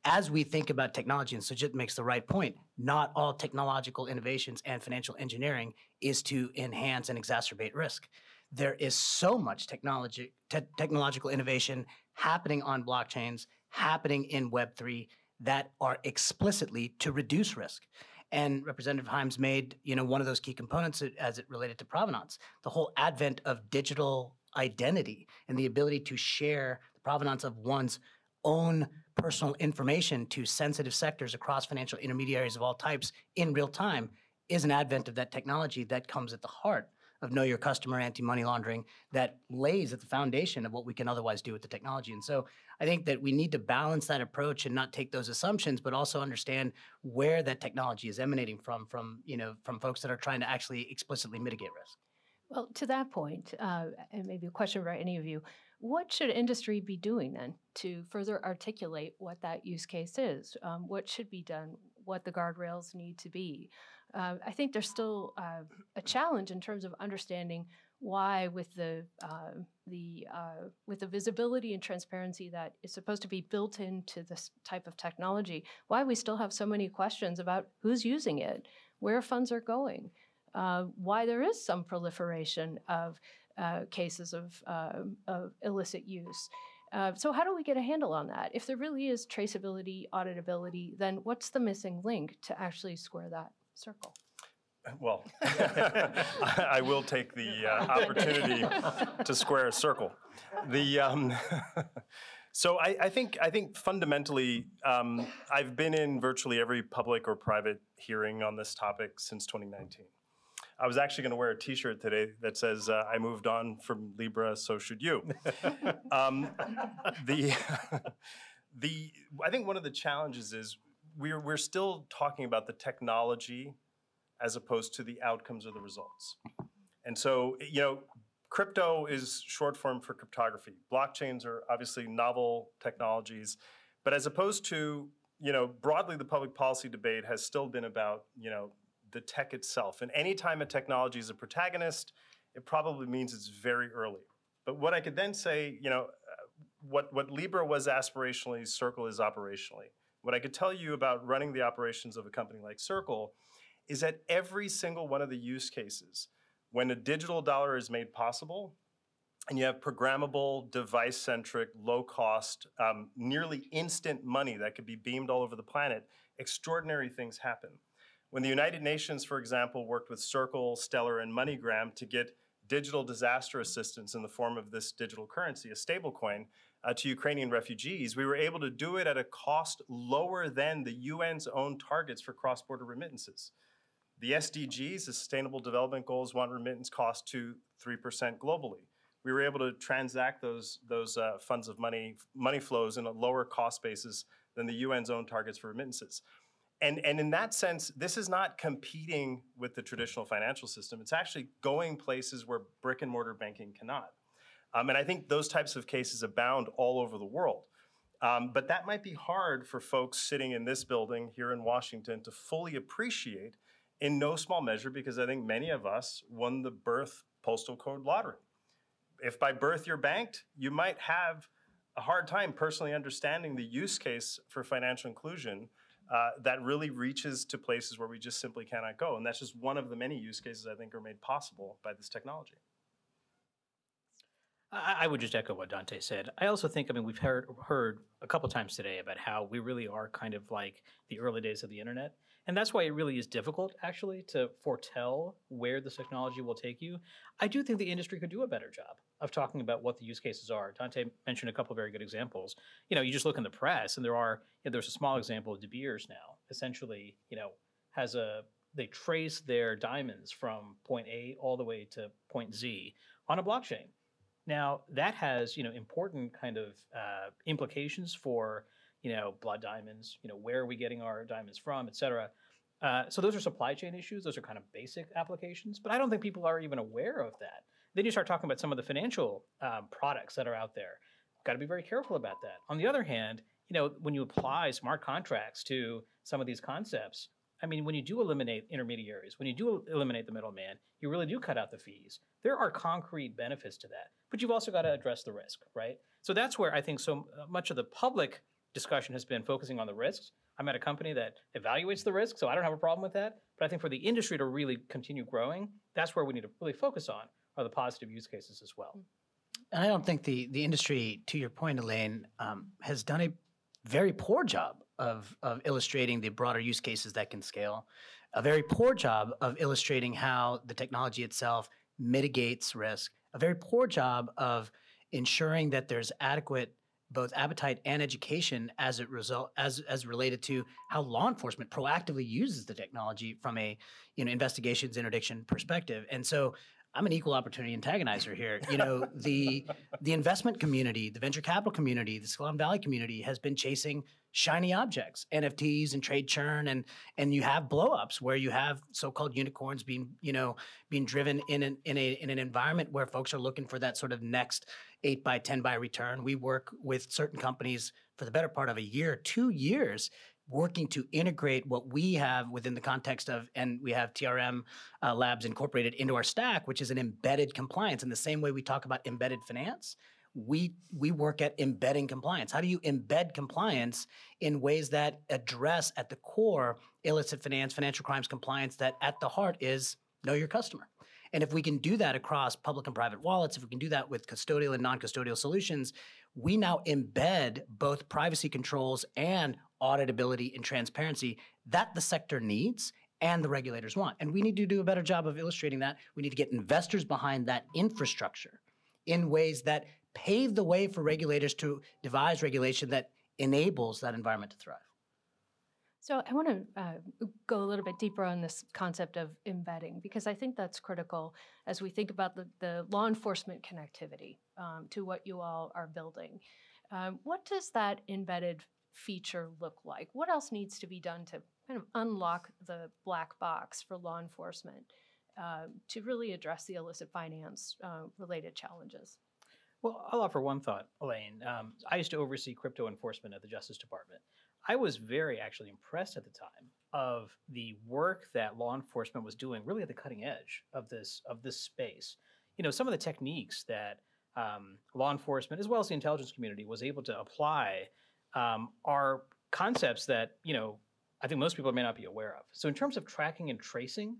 As we think about technology, and Sujit makes the right point, not all technological innovations and financial engineering is to enhance and exacerbate risk. There is so much technological innovation happening on blockchains, happening in Web3 that are explicitly to reduce risk. And Representative Himes made, you know, one of those key components as it related to provenance, the whole advent of digital identity and the ability to share the provenance of one's own personal information to sensitive sectors across financial intermediaries of all types in real time is an advent of that technology that comes at the heart of know your customer, anti-money laundering, that lays at the foundation of what we can otherwise do with the technology. And so I think that we need to balance that approach and not take those assumptions, but also understand where that technology is emanating from you know, from folks that are trying to actually explicitly mitigate risk. Well, to that point, and maybe a question for any of you, what should industry be doing then to further articulate what that use case is? What should be done? What the guardrails need to be? I think there's still a challenge in terms of understanding why, with the visibility and transparency that is supposed to be built into this type of technology, why we still have so many questions about who's using it, where funds are going. Why there is some proliferation of cases of illicit use. So how do we get a handle on that? If there really is traceability, auditability, then what's the missing link to actually square that circle? Well, I will take the opportunity to square a circle. So I think fundamentally, I've been in virtually every public or private hearing on this topic since 2019. I was actually going to wear a T-shirt today that says, I moved on from Libra, so should you. I think one of the challenges is we're still talking about the technology as opposed to the outcomes or the results. And so, you know, crypto is short form for cryptography. Blockchains are obviously novel technologies, but as opposed to, you know, broadly the public policy debate has still been about, you know, the tech itself. And anytime a technology is a protagonist, it probably means it's very early. But what I could then say, you know, what Libra was aspirationally, Circle is operationally. What I could tell you about running the operations of a company like Circle is that every single one of the use cases, when a digital dollar is made possible, and you have programmable, device-centric, low-cost, nearly instant money that could be beamed all over the planet, extraordinary things happen. When the United Nations, for example, worked with Circle, Stellar, and MoneyGram to get digital disaster assistance in the form of this digital currency, a stablecoin, to Ukrainian refugees, we were able to do it at a cost lower than the UN's own targets for cross-border remittances. The SDGs, the Sustainable Development Goals, want remittance cost to 3% globally. We were able to transact those funds of money flows in a lower cost basis than the UN's own targets for remittances. And in that sense, this is not competing with the traditional financial system. It's actually going places where brick and mortar banking cannot. And I think those types of cases abound all over the world. But that might be hard for folks sitting in this building here in Washington to fully appreciate in no small measure, because I think many of us won the birth postal code lottery. If by birth you're banked, you might have a hard time personally understanding the use case for financial inclusion that really reaches to places where we just simply cannot go. And that's just one of the many use cases I think are made possible by this technology. I would just echo what Dante said. I also think, I mean, we've heard a couple times today about how we really are kind of like the early days of the internet. And that's why it really is difficult, actually, to foretell where this technology will take you. I do think the industry could do a better job of talking about what the use cases are. Dante mentioned a couple of very good examples. You know, you just look in the press and there are, you know, there's a small example of De Beers now, essentially, you know, has a, they trace their diamonds from point A all the way to point Z on a blockchain. Now, that has, you know, important kind of implications for, you know, blood diamonds, you know, where are we getting our diamonds from, et cetera. So those are supply chain issues. Those are kind of basic applications. But I don't think people are even aware of that. Then you start talking about some of the financial products that are out there. Got to be very careful about that. On the other hand, you know, when you apply smart contracts to some of these concepts, I mean, when you do eliminate intermediaries, when you do eliminate the middleman, you really do cut out the fees. There are concrete benefits to that, but you've also got to address the risk, right? So that's where I think so much of the public discussion has been focusing on the risks. I'm at a company that evaluates the risk, so I don't have a problem with that. But I think for the industry to really continue growing, that's where we need to really focus on are the positive use cases as well. And I don't think the industry, to your point, Elaine, has done a very poor job of illustrating the broader use cases that can scale, a very poor job of illustrating how the technology itself mitigates risk, a very poor job of ensuring that there's adequate both appetite and education as it result as related to how law enforcement proactively uses the technology from a, you know, investigations interdiction perspective. And so I'm an equal opportunity antagonizer here. You know, the investment community, the venture capital community, the Silicon Valley community has been chasing shiny objects, NFTs and trade churn, and you have blowups where you have so-called unicorns being, you know, being driven in an environment where folks are looking for that sort of next 8x, 10x return. We work with certain companies for the better part of a year, 2 years, working to integrate what we have within the context of, and we have TRM Labs incorporated into our stack, which is an embedded compliance. In the same way we talk about embedded finance, we work at embedding compliance. How do you embed compliance in ways that address at the core illicit finance, financial crimes compliance that at the heart is know your customer? And if we can do that across public and private wallets, if we can do that with custodial and non-custodial solutions, we now embed both privacy controls and auditability and transparency that the sector needs and the regulators want. And we need to do a better job of illustrating that. We need to get investors behind that infrastructure in ways that pave the way for regulators to devise regulation that enables that environment to thrive. So I want to go a little bit deeper on this concept of embedding, because I think that's critical as we think about the law enforcement connectivity to what you all are building. What does that embedded feature look like? What else needs to be done to kind of unlock the black box for law enforcement to really address the illicit finance related challenges? Well, I'll offer one thought, Elaine. I used to oversee crypto enforcement at the Justice Department. I was very actually impressed at the time of the work that law enforcement was doing really at the cutting edge of this space. You know, some of the techniques that law enforcement as well as the intelligence community was able to apply are concepts that, you know, I think most people may not be aware of. So in terms of tracking and tracing,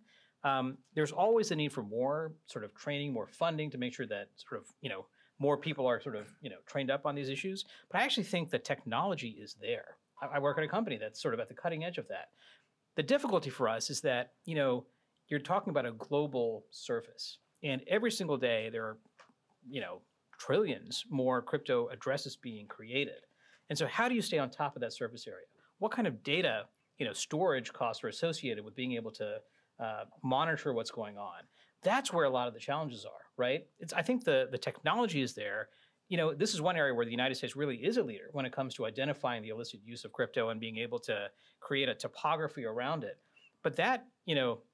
there's always a need for more sort of training, more funding to make sure that sort of, you know, more people are sort of, trained up on these issues. But I actually think the technology is there. I work at a company that's sort of at the cutting edge of that. The difficulty for us is that, you're talking about a global surface. And every single day there are, trillions more crypto addresses being created. And so how do you stay on top of that surface area? What kind of data, storage costs are associated with being able to monitor what's going on? That's where a lot of the challenges are, right? I think the technology is there. This is one area where the United States really is a leader when it comes to identifying the illicit use of crypto and being able to create a topography around it. But that,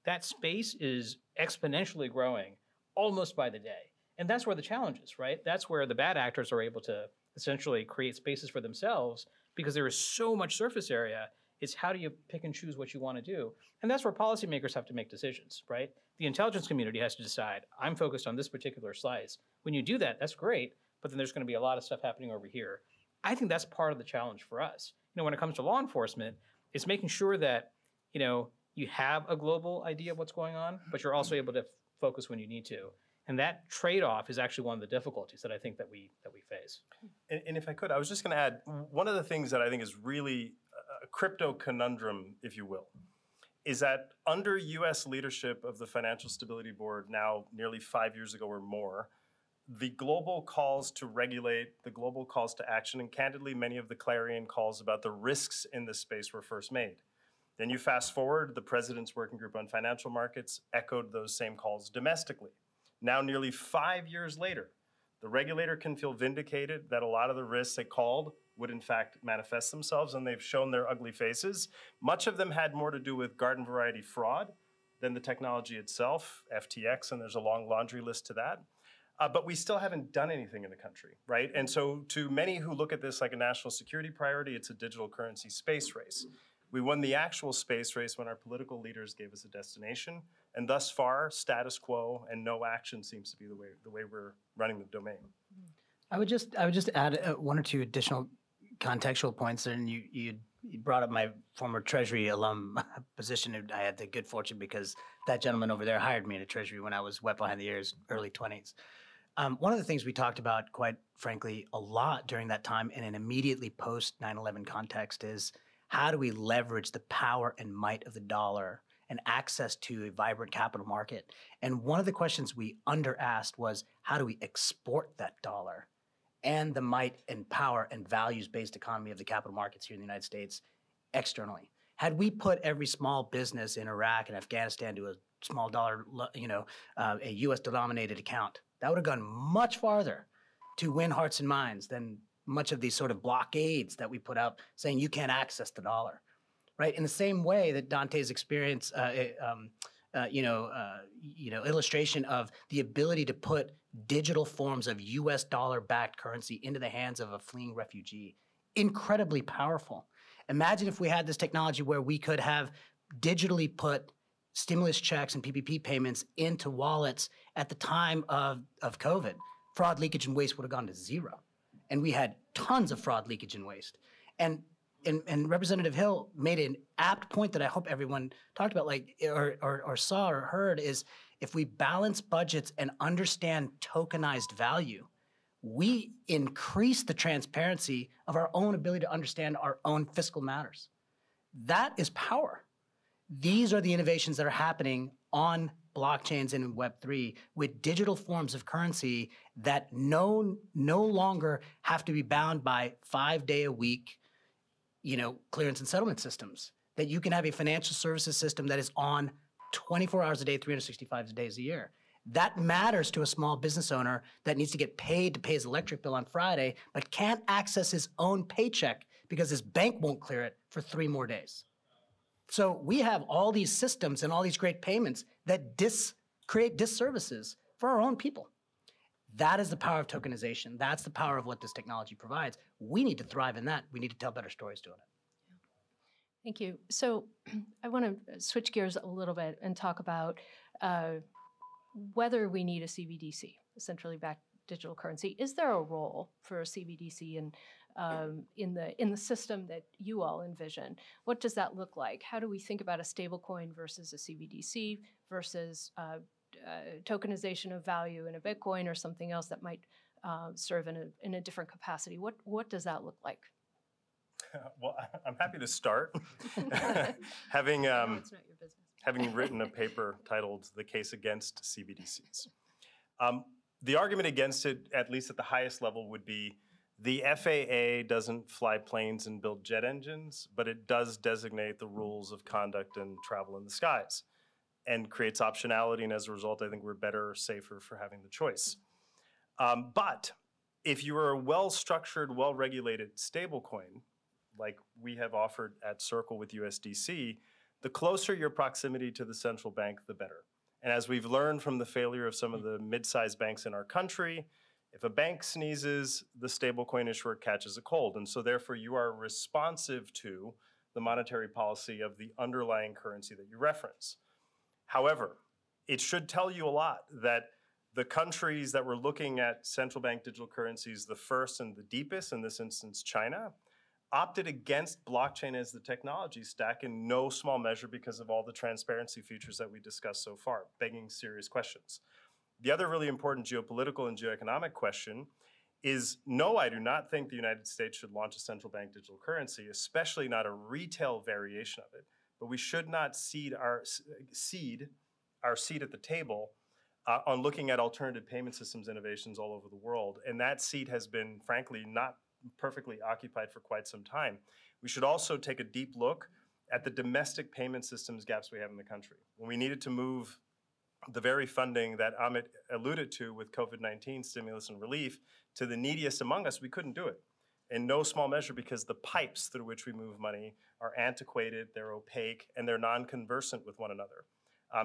that space is exponentially growing almost by the day. And that's where the challenge is, right? That's where the bad actors are able to essentially create spaces for themselves because there is so much surface area. It's how do you pick and choose what you want to do? And that's where policymakers have to make decisions, right? The intelligence community has to decide, I'm focused on this particular slice. When you do that, that's great, but then there's going to be a lot of stuff happening over here. I think that's part of the challenge for us. When it comes to law enforcement, it's making sure that, you have a global idea of what's going on, but you're also able to focus when you need to. And that trade-off is actually one of the difficulties that I think that we face. And if I could, I was just going to add, one of the things that I think is really a crypto conundrum, if you will, is that under US leadership of the Financial Stability Board now nearly 5 years ago or more, the global calls to regulate, the global calls to action, and candidly, many of the clarion calls about the risks in this space were first made. Then you fast forward, the President's Working Group on Financial Markets echoed those same calls domestically. Now, nearly 5 years later, the regulator can feel vindicated that a lot of the risks they called would in fact manifest themselves, and they've shown their ugly faces. Much of them had more to do with garden variety fraud than the technology itself, FTX, and there's a long laundry list to that. But we still haven't done anything in the country, right? And so to many who look at this like a national security priority, it's a digital currency space race. We won the actual space race when our political leaders gave us a destination, and thus far, status quo and no action seems to be the way we're running the domain. I would just add one or two additional contextual points, and you brought up my former Treasury alum position. I had the good fortune because that gentleman over there hired me into Treasury when I was wet behind the ears, early 20s. One of the things we talked about, quite frankly, a lot during that time in an immediately post 9/11 context is, how do we leverage the power and might of the dollar and access to a vibrant capital market? And one of the questions we under-asked was, how do we export that dollar and the might and power and values-based economy of the capital markets here in the United States externally? Had we put every small business in Iraq and Afghanistan to a small dollar, a US-denominated account, that would have gone much farther to win hearts and minds than much of these sort of blockades that we put up saying you can't access the dollar, right? In the same way that Dante's experience, illustration of the ability to put digital forms of US dollar-backed currency into the hands of a fleeing refugee, incredibly powerful. Imagine if we had this technology where we could have digitally put stimulus checks and PPP payments into wallets at the time of COVID. Fraud, leakage, and waste would have gone to zero. And we had tons of fraud, leakage, and waste. And Representative Hill made an apt point that I hope everyone talked about, or saw or heard, is if we balance budgets and understand tokenized value, we increase the transparency of our own ability to understand our own fiscal matters. That is power. These are the innovations that are happening on blockchains and in Web3 with digital forms of currency that no longer have to be bound by 5-day-a-week, clearance and settlement systems. That you can have a financial services system that is on 24 hours a day, 365 days a year. That matters to a small business owner that needs to get paid to pay his electric bill on Friday, but can't access his own paycheck because his bank won't clear it for 3 more days. So we have all these systems and all these great payments that create disservices for our own people. That is the power of tokenization. That's the power of what this technology provides. We need to thrive in that. We need to tell better stories doing it. Yeah. Thank you. So I want to switch gears a little bit and talk about whether we need a CBDC, a centrally backed digital currency. Is there a role for a CBDC in the system that you all envision? What does that look like? How do we think about a stablecoin versus a CBDC versus tokenization of value in a Bitcoin or something else that might serve in a different capacity. What does that look like? Well, I'm happy to start. Having written a paper titled "The Case Against CBDCs," the argument against it, at least at the highest level, would be the FAA doesn't fly planes and build jet engines, but it does designate the rules of conduct and travel in the skies, and creates optionality. And as a result, I think we're better or safer for having the choice. But if you are a well-structured, well-regulated stablecoin, like we have offered at Circle with USDC, the closer your proximity to the central bank, the better. And as we've learned from the failure of some of the mid-sized banks in our country, if a bank sneezes, the stablecoin issuer catches a cold. And so therefore, you are responsive to the monetary policy of the underlying currency that you reference. However, it should tell you a lot that the countries that were looking at central bank digital currencies, the first and the deepest, in this instance, China, opted against blockchain as the technology stack in no small measure because of all the transparency features that we discussed so far, begging serious questions. The other really important geopolitical and geoeconomic question is, no, I do not think the United States should launch a central bank digital currency, especially not a retail variation of it. But we should not cede our seat at the table on looking at alternative payment systems innovations all over the world. And that seat has been, frankly, not perfectly occupied for quite some time. We should also take a deep look at the domestic payment systems gaps we have in the country. When we needed to move the very funding that Amit alluded to with COVID-19 stimulus and relief to the neediest among us, we couldn't do it, in no small measure because the pipes through which we move money are antiquated, they're opaque, and they're non-conversant with one another.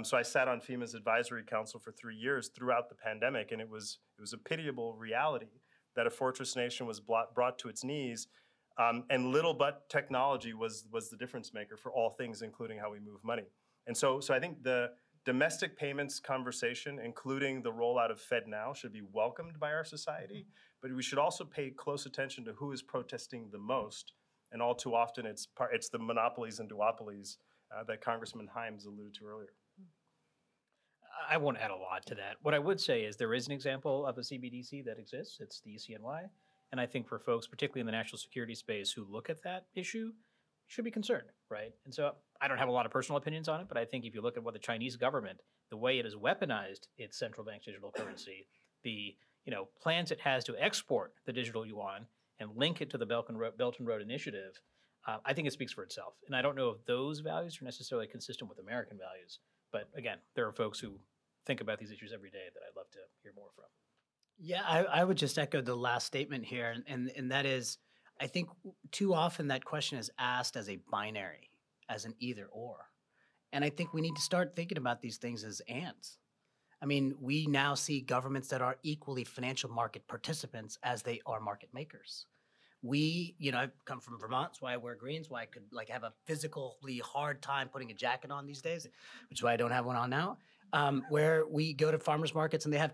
So I sat on FEMA's advisory council for 3 years throughout the pandemic, and it was a pitiable reality that a fortress nation was brought to its knees, and little but technology was the difference maker for all things, including how we move money. And so I think the domestic payments conversation, including the rollout of FedNow, should be welcomed by our society, but we should also pay close attention to who is protesting the most, and all too often it's the monopolies and duopolies that Congressman Himes alluded to earlier. I won't add a lot to that. What I would say is there is an example of a CBDC that exists. It's the ECNY. And I think for folks, particularly in the national security space, who look at that issue, should be concerned, right? And so I don't have a lot of personal opinions on it, but I think if you look at what the Chinese government, the way it has weaponized its central bank digital currency, the plans it has to export the digital yuan and link it to the Belt and Road Initiative, I think it speaks for itself. And I don't know if those values are necessarily consistent with American values. But again, there are folks who think about these issues every day that I'd love to hear more from. Yeah, I would just echo the last statement here. And that is, I think too often that question is asked as a binary, as an either or. And I think we need to start thinking about these things as ands. I mean, we now see governments that are equally financial market participants as they are market makers. We, I've come from Vermont, that's why I wear greens, why I could have a physically hard time putting a jacket on these days, which is why I don't have one on now, where we go to farmers markets and they have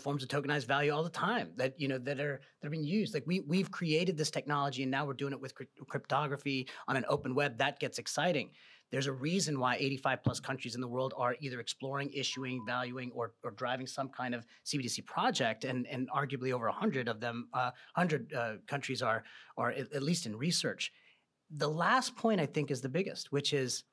forms of tokenized value all the time that, that are being used. Like we've created this technology and now we're doing it with cryptography on an open web. That gets exciting. There's a reason why 85+ countries in the world are either exploring, issuing, valuing, or driving some kind of CBDC project, and arguably over 100 of them, 100 countries are at least in research. The last point I think is the biggest, which is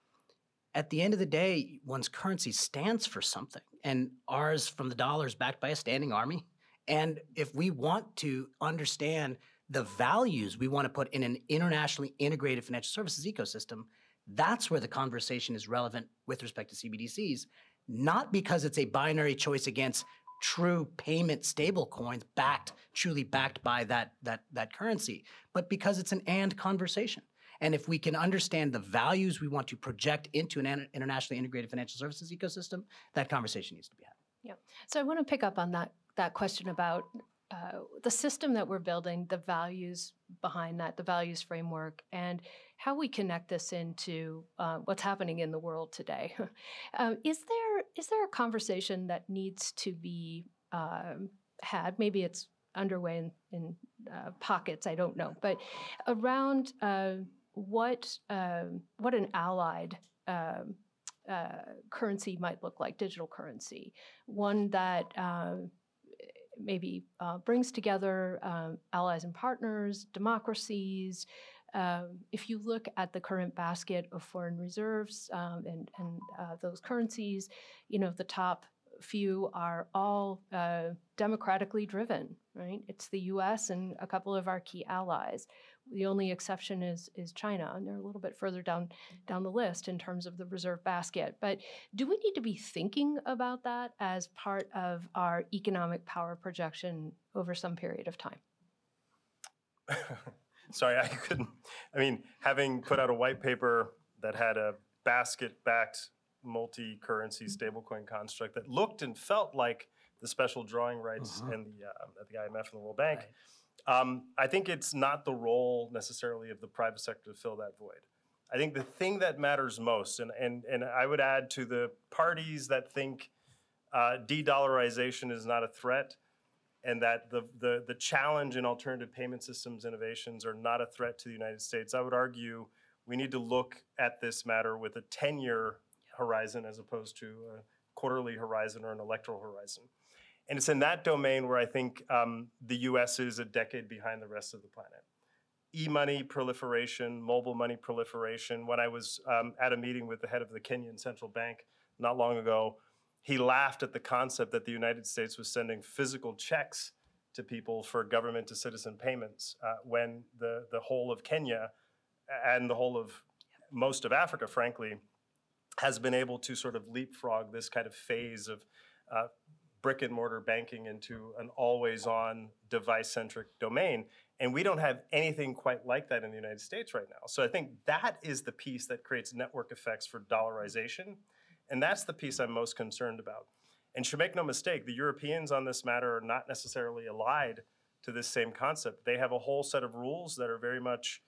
at the end of the day, one's currency stands for something, and ours from the dollar is backed by a standing army. And if we want to understand the values we want to put in an internationally integrated financial services ecosystem, that's where the conversation is relevant with respect to CBDCs, not because it's a binary choice against true payment stablecoins truly backed by that currency, but because it's an and conversation. And if we can understand the values we want to project into an internationally integrated financial services ecosystem, that conversation needs to be had. Yeah. So I want to pick up on that question about the system that we're building, the values behind that, the values framework, and how we connect this into what's happening in the world today. Is there a conversation that needs to be had? Maybe it's underway in pockets, I don't know, but around what an allied currency might look like, digital currency, one that maybe brings together allies and partners, democracies. If you look at the current basket of foreign reserves and those currencies, you know, the top few are all democratically driven, right? It's the U.S. and a couple of our key allies. The only exception is China, and they're a little bit further down the list in terms of the reserve basket. But do we need to be thinking about that as part of our economic power projection over some period of time? Sorry, I couldn't. I mean, having put out a white paper that had a basket-backed multi-currency stablecoin construct that looked and felt like the special drawing rights and the IMF and the World Bank. Right. I think it's not the role necessarily of the private sector to fill that void. I think the thing that matters most, and I would add to the parties that think de-dollarization is not a threat and that the challenge in alternative payment systems innovations are not a threat to the United States, I would argue we need to look at this matter with a 10-year horizon as opposed to a quarterly horizon or an electoral horizon. And it's in that domain where I think the US is a decade behind the rest of the planet. E-money proliferation, mobile money proliferation. When I was at a meeting with the head of the Kenyan Central Bank not long ago, he laughed at the concept that the United States was sending physical checks to people for government to citizen payments when the whole of Kenya and the whole of most of Africa, frankly, has been able to sort of leapfrog this kind of phase of brick and mortar banking into an always on device centric domain. And we don't have anything quite like that in the United States right now. So I think that is the piece that creates network effects for dollarization. And that's the piece I'm most concerned about. And should make no mistake, the Europeans on this matter are not necessarily allied to this same concept. They have a whole set of rules that are very much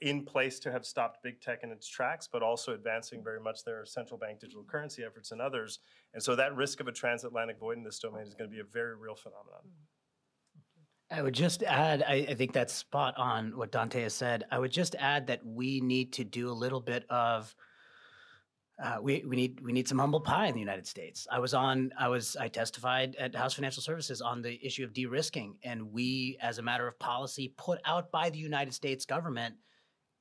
in place to have stopped big tech in its tracks, but also advancing very much their central bank digital currency efforts and others. And so that risk of a transatlantic void in this domain is going to be a very real phenomenon. I would just add, I think that's spot on what Dante has said. I would just add that we need to do a little bit of we need some humble pie in the United States. I testified at House Financial Services on the issue of de-risking, and we, as a matter of policy put out by the United States government,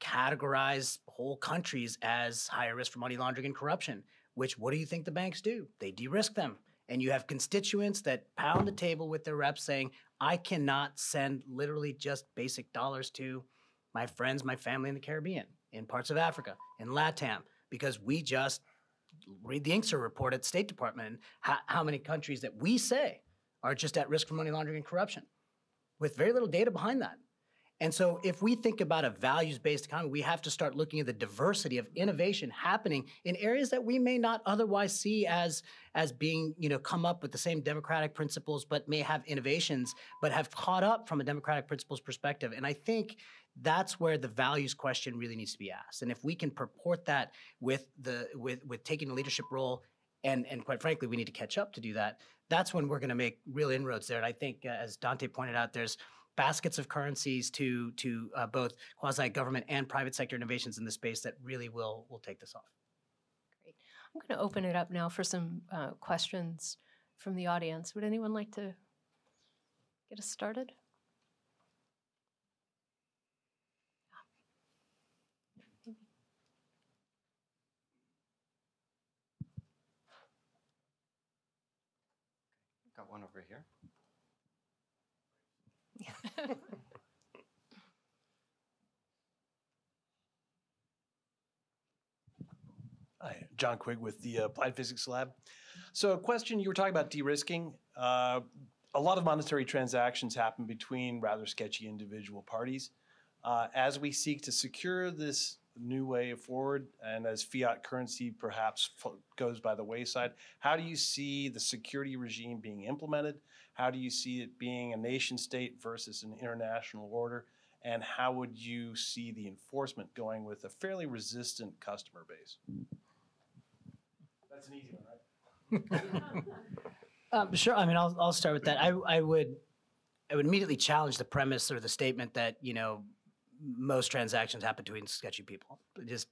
categorize whole countries as higher risk for money laundering and corruption, which what do you think the banks do? They de-risk them. And you have constituents that pound the table with their reps saying, I cannot send literally just basic dollars to my friends, my family in the Caribbean, in parts of Africa, in LATAM. Because we just read the Inkster report at the State Department and how many countries that we say are just at risk for money laundering and corruption with very little data behind that. And so if we think about a values-based economy, we have to start looking at the diversity of innovation happening in areas that we may not otherwise see as being, you know, come up with the same democratic principles, but may have innovations, but have caught up from a democratic principles perspective. And I think that's where the values question really needs to be asked. And if we can purport that with taking a leadership role, and quite frankly, we need to catch up to do that, that's when we're going to make real inroads there. And I think, as Dante pointed out, there's baskets of currencies to both quasi-government and private sector innovations in the space that really will take this off. Great. I'm going to open it up now for some questions from the audience. Would anyone like to get us started? Got one over here. Hi, John Quigg with the Applied Physics Lab. So a question, you were talking about de-risking. A lot of monetary transactions happen between rather sketchy individual parties. As we seek to secure this new way forward and as fiat currency perhaps goes by the wayside, how do you see the security regime being implemented? How do you see it being a nation state versus an international order? And how would you see the enforcement going with a fairly resistant customer base? That's an easy one, right? Sure, I mean, I'll start with that. I would immediately challenge the premise or the statement that, you know, most transactions happen between sketchy people. It's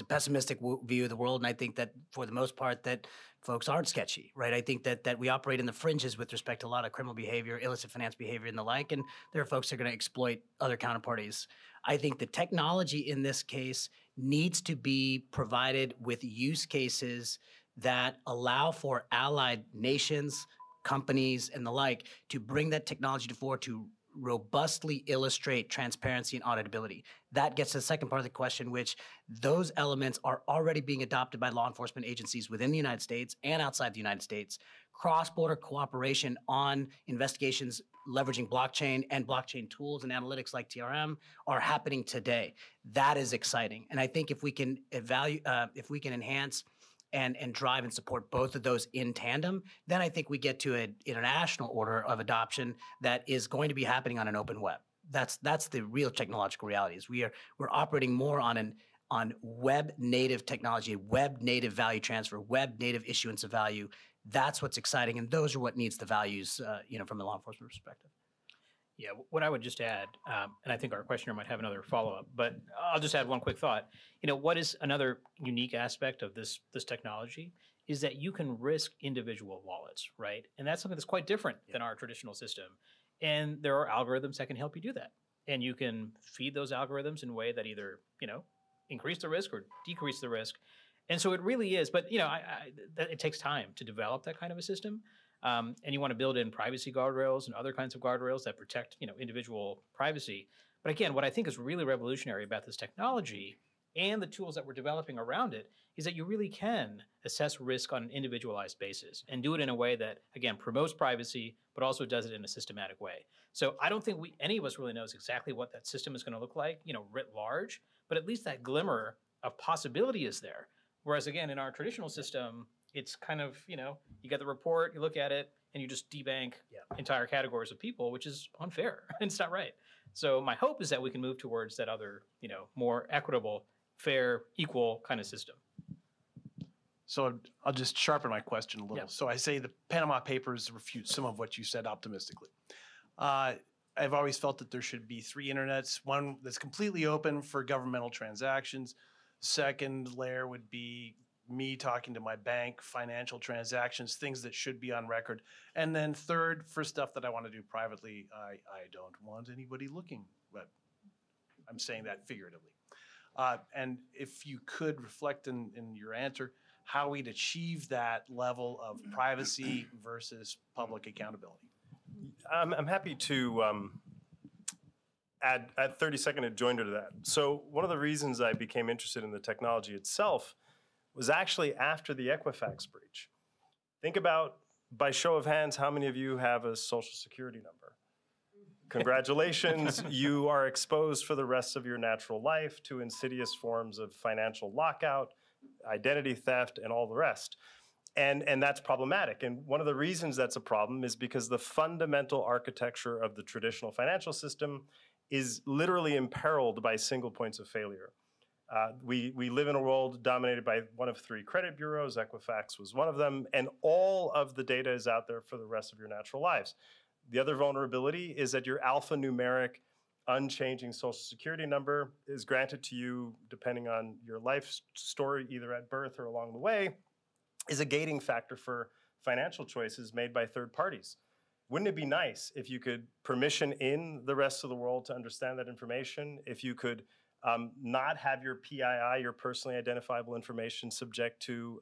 a pessimistic view of the world, and I think that for the most part that folks aren't sketchy, right? I think that we operate in the fringes with respect to a lot of criminal behavior, illicit finance behavior, and the like, and there are folks that are going to exploit other counterparties. I think the technology in this case needs to be provided with use cases that allow for allied nations, companies, and the like to bring that technology to fore to robustly illustrate transparency and auditability. That gets to the second part of the question, which those elements are already being adopted by law enforcement agencies within the United States and outside the United States. Cross-border cooperation on investigations leveraging blockchain and blockchain tools and analytics like TRM are happening today. That is exciting. And I think if we can enhance and drive and support both of those in tandem, then I think we get to an international order of adoption that is going to be happening on an open web. That's the real technological reality. Is we're operating more on web native technology, web native value transfer, web native issuance of value. That's what's exciting, and those are what needs the values, from a law enforcement perspective. Yeah, what I would just add, and I think our questioner might have another follow-up, but I'll just add one quick thought. What is another unique aspect of this technology is that you can risk individual wallets, right? And that's something that's quite different than our traditional system. And there are algorithms that can help you do that. And you can feed those algorithms in a way that either, increase the risk or decrease the risk. And so it really is, but it takes time to develop that kind of a system. And you want to build in privacy guardrails and other kinds of guardrails that protect, individual privacy. But again, what I think is really revolutionary about this technology and the tools that we're developing around it is that you really can assess risk on an individualized basis and do it in a way that, again, promotes privacy, but also does it in a systematic way. So I don't think any of us really knows exactly what that system is going to look like, writ large, but at least that glimmer of possibility is there. Whereas, again, in our traditional system, it's kind of, you get the report, you look at it, and you just debank entire categories of people, which is unfair. It's not right. So my hope is that we can move towards that other, more equitable, fair, equal kind of system. So I'll just sharpen my question a little. Yeah. So I say the Panama Papers refute some of what you said optimistically. I've always felt that there should be three internets, one that's completely open for governmental transactions. Second layer would be me talking to my bank, financial transactions, things that should be on record. And then third, for stuff that I want to do privately, I don't want anybody looking, but I'm saying that figuratively. And if you could reflect in your answer, how we'd achieve that level of privacy versus public accountability. I'm happy to add 30-second adjoinder to that. So one of the reasons I became interested in the technology itself was actually after the Equifax breach. Think about, by show of hands, how many of you have a social security number? Congratulations, you are exposed for the rest of your natural life to insidious forms of financial lockout, identity theft, and all the rest. And that's problematic. And one of the reasons that's a problem is because the fundamental architecture of the traditional financial system is literally imperiled by single points of failure. We live in a world dominated by one of three credit bureaus. Equifax was one of them, and all of the data is out there for the rest of your natural lives. The other vulnerability is that your alphanumeric, unchanging social security number is granted to you, depending on your life story, either at birth or along the way, is a gating factor for financial choices made by third parties. Wouldn't it be nice if you could permission in the rest of the world to understand that information, if you could not have your PII, your personally identifiable information, subject to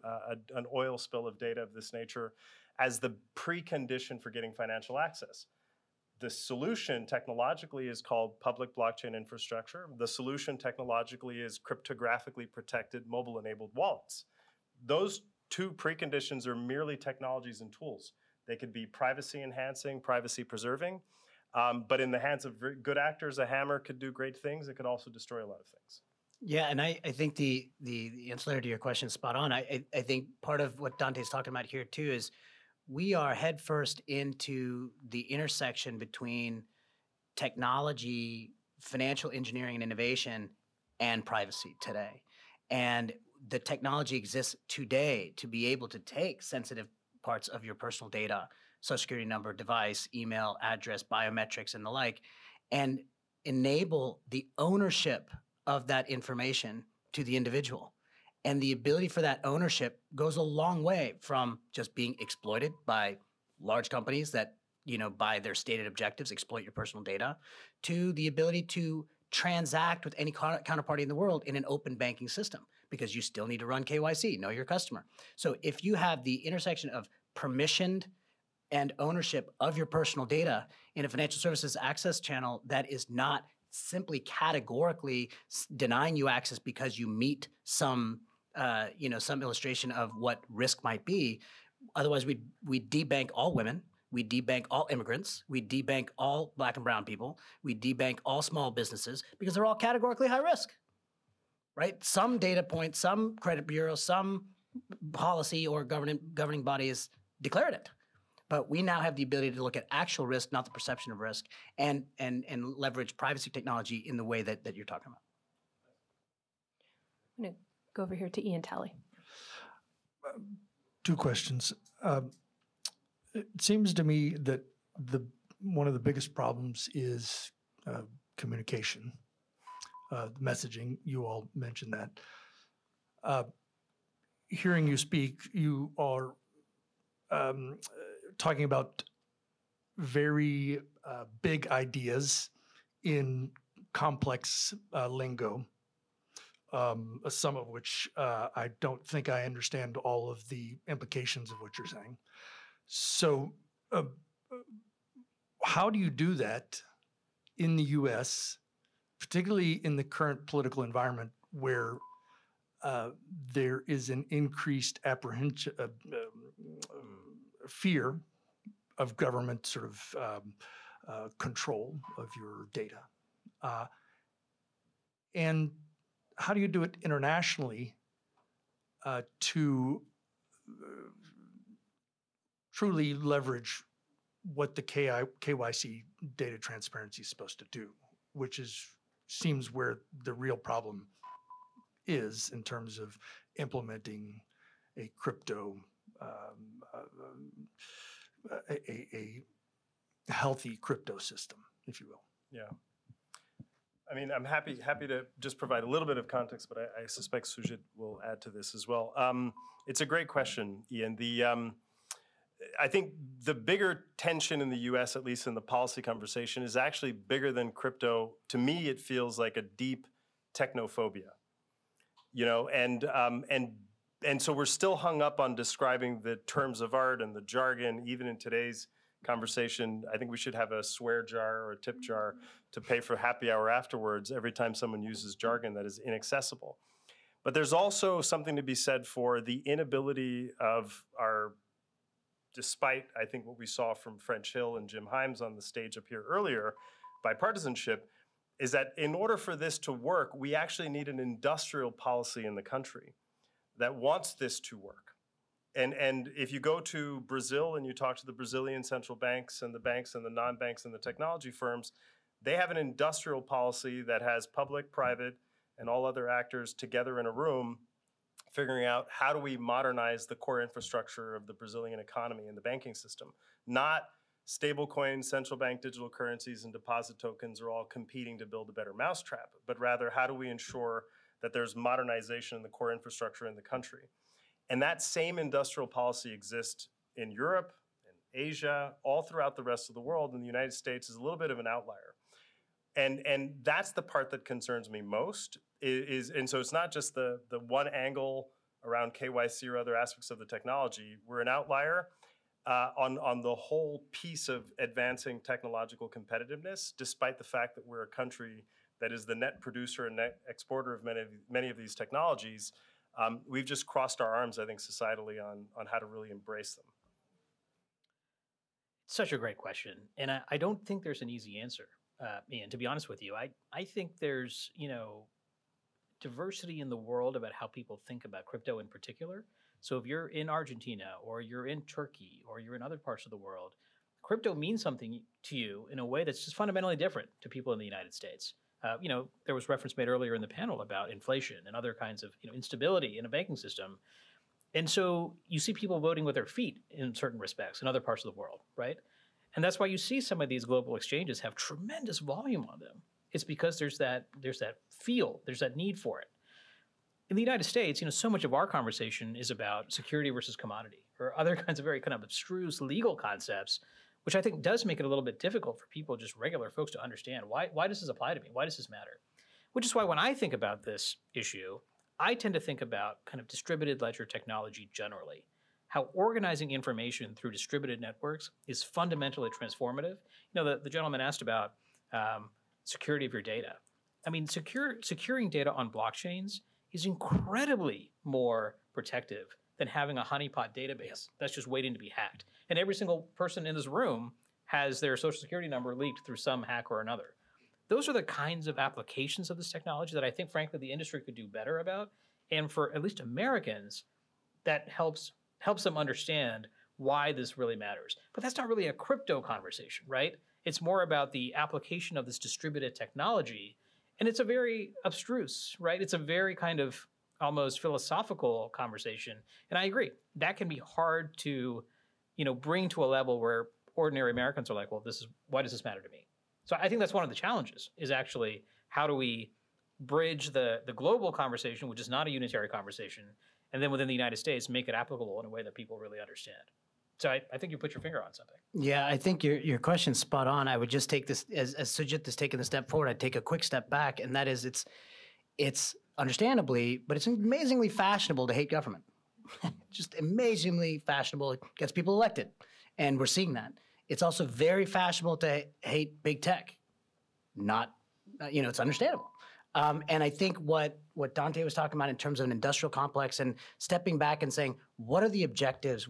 an oil spill of data of this nature as the precondition for getting financial access. The solution technologically is called public blockchain infrastructure. The solution technologically is cryptographically protected mobile-enabled wallets. Those two preconditions are merely technologies and tools. They could be privacy-enhancing, privacy-preserving. But in the hands of good actors, a hammer could do great things. It could also destroy a lot of things. Yeah, and I think the ancillary to your question is spot on. I think part of what Dante's talking about here, too, is we are headfirst into the intersection between technology, financial engineering and innovation, and privacy today. And the technology exists today to be able to take sensitive parts of your personal data, social security number, device, email, address, biometrics, and the like, and enable the ownership of that information to the individual. And the ability for that ownership goes a long way from just being exploited by large companies that, you know, by their stated objectives, exploit your personal data, to the ability to transact with any counterparty in the world in an open banking system, because you still need to run KYC, know your customer. So if you have the intersection of permissioned and ownership of your personal data in a financial services access channel that is not simply categorically denying you access because you meet some, you know, some illustration of what risk might be. Otherwise, we debank all women, we debank all immigrants, we debank all Black and brown people, we debank all small businesses because they're all categorically high risk, right? Some data point, some credit bureau, some policy or governing body has declared it. But we now have the ability to look at actual risk, not the perception of risk, and leverage privacy technology in the way that, you're talking about. I'm going to go over here to Ian Talley. 2 questions. It seems to me that one of the biggest problems is communication, messaging. You all mentioned that. Hearing you speak, you are talking about very big ideas in complex lingo, some of which I don't think I understand all of the implications of what you're saying. So how do you do that in the U.S., particularly in the current political environment where there is an increased apprehension, fear of government sort of control of your data? And how do you do it internationally to truly leverage what the KYC data transparency is supposed to do, which is seems where the real problem is in terms of implementing a crypto, a healthy crypto system, if you will. Yeah. I mean, I'm happy to just provide a little bit of context, but I suspect Sujit will add to this as well. It's a great question, Ian. I think the bigger tension in the U.S., at least in the policy conversation, is actually bigger than crypto. To me, it feels like a deep technophobia. You know, and so we're still hung up on describing the terms of art and the jargon. Even in today's conversation, I think we should have a swear jar or a tip jar to pay for happy hour afterwards every time someone uses jargon that is inaccessible. But there's also something to be said for the inability of our, despite I think what we saw from French Hill and Jim Himes on the stage up here earlier, bipartisanship, is that in order for this to work, we actually need an industrial policy in the country that wants this to work. And if you go to Brazil and you talk to the Brazilian central banks and the banks and the non-banks and the technology firms, they have an industrial policy that has public, private, and all other actors together in a room figuring out how do we modernize the core infrastructure of the Brazilian economy and the banking system, not stablecoins, central bank digital currencies, and deposit tokens are all competing to build a better mousetrap, but rather how do we ensure that there's modernization in the core infrastructure in the country? And that same industrial policy exists in Europe, in Asia, all throughout the rest of the world, and the United States is a little bit of an outlier. And that's the part that concerns me most, and so it's not just the one angle around KYC or other aspects of the technology. We're an outlier. On the whole piece of advancing technological competitiveness, despite the fact that we're a country that is the net producer and net exporter of many of these technologies, we've just crossed our arms, I think, societally on how to really embrace them. Such a great question. And I don't think there's an easy answer, Ian, to be honest with you. I think there's, you know, diversity in the world about how people think about crypto in particular. So if you're in Argentina or you're in Turkey or you're in other parts of the world, crypto means something to you in a way that's just fundamentally different to people in the United States. You know, there was reference made earlier in the panel about inflation and other kinds of, you know, instability in a banking system. And so you see people voting with their feet in certain respects in other parts of the world, right? And that's why you see some of these global exchanges have tremendous volume on them. It's because there's that feel, there's that need for it. In the United States, you know, so much of our conversation is about security versus commodity or other kinds of very kind of abstruse legal concepts, which I think does make it a little bit difficult for people, just regular folks, to understand why does this apply to me? Why does this matter? Which is why when I think about this issue, I tend to think about kind of distributed ledger technology generally. How organizing information through distributed networks is fundamentally transformative. You know, the gentleman asked about security of your data. I mean, securing data on blockchains is incredibly more protective than having a honeypot database that's just waiting to be hacked. And every single person in this room has their social security number leaked through some hack or another. Those are the kinds of applications of this technology that I think, frankly, the industry could do better about. And for at least Americans, that helps them understand why this really matters. But that's not really a crypto conversation, right? It's more about the application of this distributed technology. And it's a very abstruse, right? It's a very kind of almost philosophical conversation. And I agree, that can be hard to, you know, bring to a level where ordinary Americans are like, well, why does this matter to me? So I think that's one of the challenges, is actually how do we bridge the global conversation, which is not a unitary conversation, and then within the United States, make it applicable in a way that people really understand. So I think you put your finger on something. Yeah, I think your question's spot on. I would just take this, as Sujit has taken the step forward, I'd take a quick step back, and that is it's understandably, but it's amazingly fashionable to hate government. Just amazingly fashionable. It gets people elected, and we're seeing that. It's also very fashionable to hate big tech. Not, you know, it's understandable. And I think what Dante was talking about in terms of an industrial complex and stepping back and saying, what are the objectives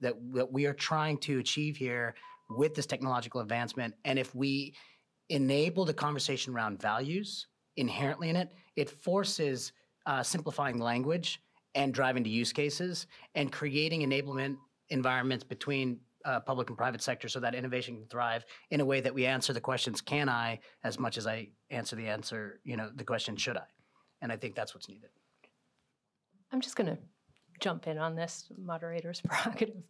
that we are trying to achieve here with this technological advancement? And if we enable the conversation around values inherently in it, it forces simplifying language and driving to use cases and creating enablement environments between public and private sector so that innovation can thrive in a way that we answer the questions, can I, as much as I answer the answer, you know, the question, should I? And I think that's what's needed. I'm just going to jump in on this, moderator's prerogative.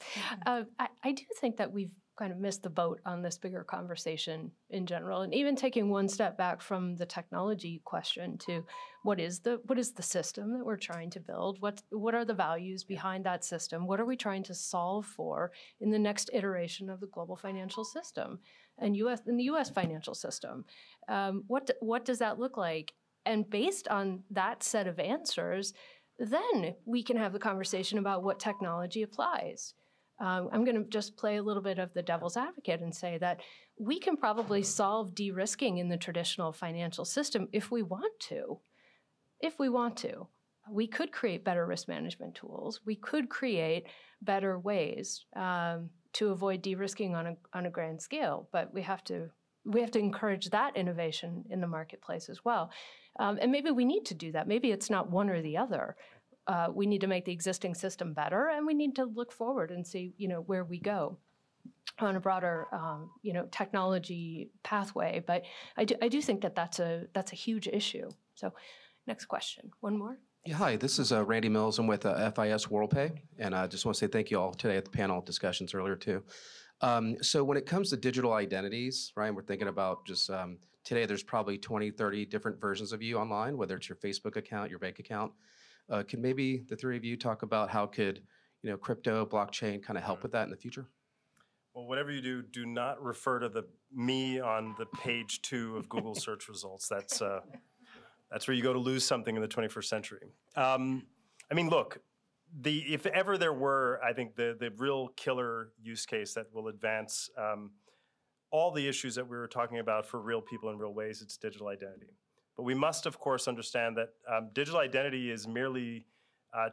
I do think that we've kind of missed the boat on this bigger conversation in general, and even taking one step back from the technology question to what is the system that we're trying to build? What are the values behind that system? What are we trying to solve for in the next iteration of the global financial system and the U.S. financial system? What does that look like? And based on that set of answers, then we can have the conversation about what technology applies. I'm going to just play a little bit of the devil's advocate and say that we can probably solve de-risking in the traditional financial system if we want to. If we want to, we could create better risk management tools. We could create better ways to avoid de-risking on a grand scale, but we have to encourage that innovation in the marketplace as well. And maybe we need to do that. Maybe it's not one or the other. We need to make the existing system better, and we need to look forward and see, you know, where we go on a broader, you know, technology pathway. But I do think that that's a huge issue. So next question. One more. Yeah, hi, this is Randy Mills. I'm with FIS WorldPay, and I just want to say thank you all today at the panel discussions earlier too. So when it comes to digital identities, right, we're thinking about just today there's probably 20, 30 different versions of you online, whether it's your Facebook account, your bank account. Can maybe the three of you talk about how could, you know, crypto, blockchain kind of help with that in the future? Well, whatever you do, do not refer to the me on the page 2 of Google search results. That's where you go to lose something in the 21st century. I mean, look, if ever there were, I think the real killer use case that will advance all the issues that we were talking about for real people in real ways, it's digital identity. But we must, of course, understand that digital identity is merely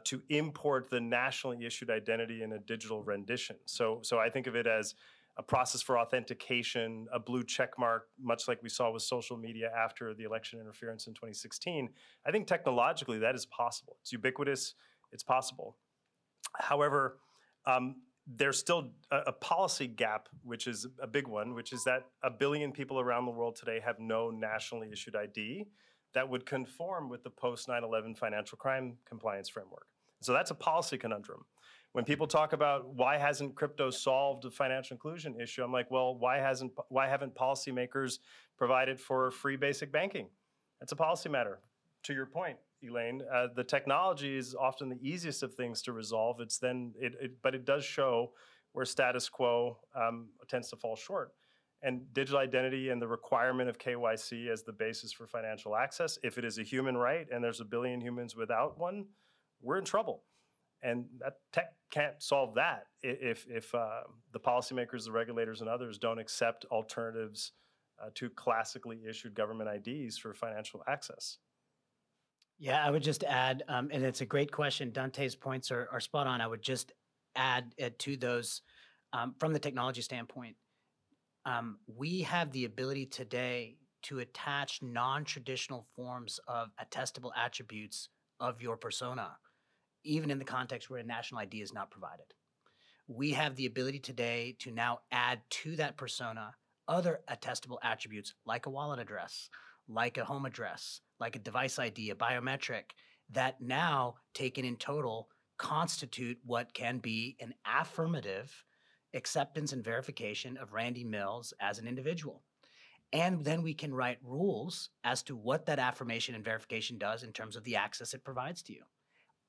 to import the nationally issued identity in a digital rendition. So I think of it as a process for authentication, a blue check mark, much like we saw with social media after the election interference in 2016. I think technologically that is possible. It's ubiquitous. It's possible. However, there's still a policy gap, which is a big one, which is that 1 billion people around the world today have no nationally issued ID that would conform with the post-9/11 financial crime compliance framework. So that's a policy conundrum. When people talk about why hasn't crypto solved the financial inclusion issue, I'm like, well, why haven't policymakers provided for free basic banking? That's a policy matter. To your point, Elaine, the technology is often the easiest of things to resolve. It's then, but it does show where status quo tends to fall short. And digital identity and the requirement of KYC as the basis for financial access, if it is a human right and there's a billion humans without one, we're in trouble. And that tech can't solve that if the policymakers, the regulators, and others don't accept alternatives to classically issued government IDs for financial access. Yeah, I would just add, and it's a great question. Dante's points are spot on. I would just add to those from the technology standpoint. We have the ability today to attach non-traditional forms of attestable attributes of your persona, even in the context where a national ID is not provided. We have the ability today to now add to that persona other attestable attributes like a wallet address, like a home address, like a device ID, a biometric, that now, taken in total, constitute what can be an affirmative acceptance and verification of Randy Mills as an individual. And then we can write rules as to what that affirmation and verification does in terms of the access it provides to you.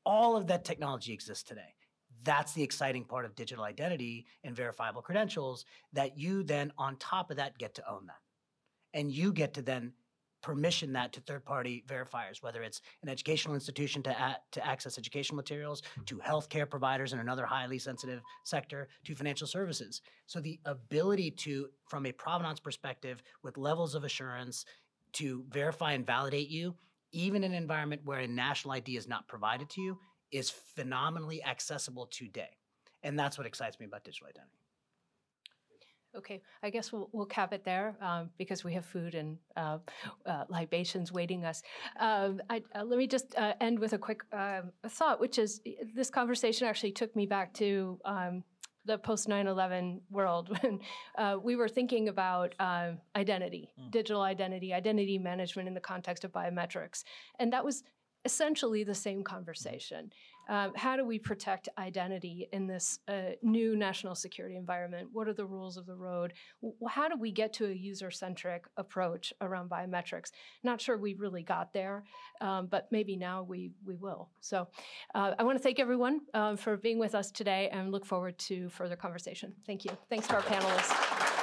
All of that technology exists today. That's the exciting part of digital identity and verifiable credentials, that you then, on top of that, get to own that. And you get to then permission that to third-party verifiers, whether it's an educational institution to access educational materials, to healthcare providers in another highly sensitive sector, to financial services. So the ability to, from a provenance perspective, with levels of assurance, to verify and validate you, even in an environment where a national ID is not provided to you, is phenomenally accessible today. And that's what excites me about digital identity. Okay, I guess we'll cap it there because we have food and libations waiting us. Let me just end with a quick thought, which is this conversation actually took me back to the post-9/11 world when we were thinking about identity, digital identity management in the context of biometrics. And that was essentially the same conversation. How do we protect identity in this new national security environment? What are the rules of the road? How do we get to a user-centric approach around biometrics? Not sure we really got there, but maybe now we will. So I want to thank everyone for being with us today and look forward to further conversation. Thank you. Thanks to our panelists.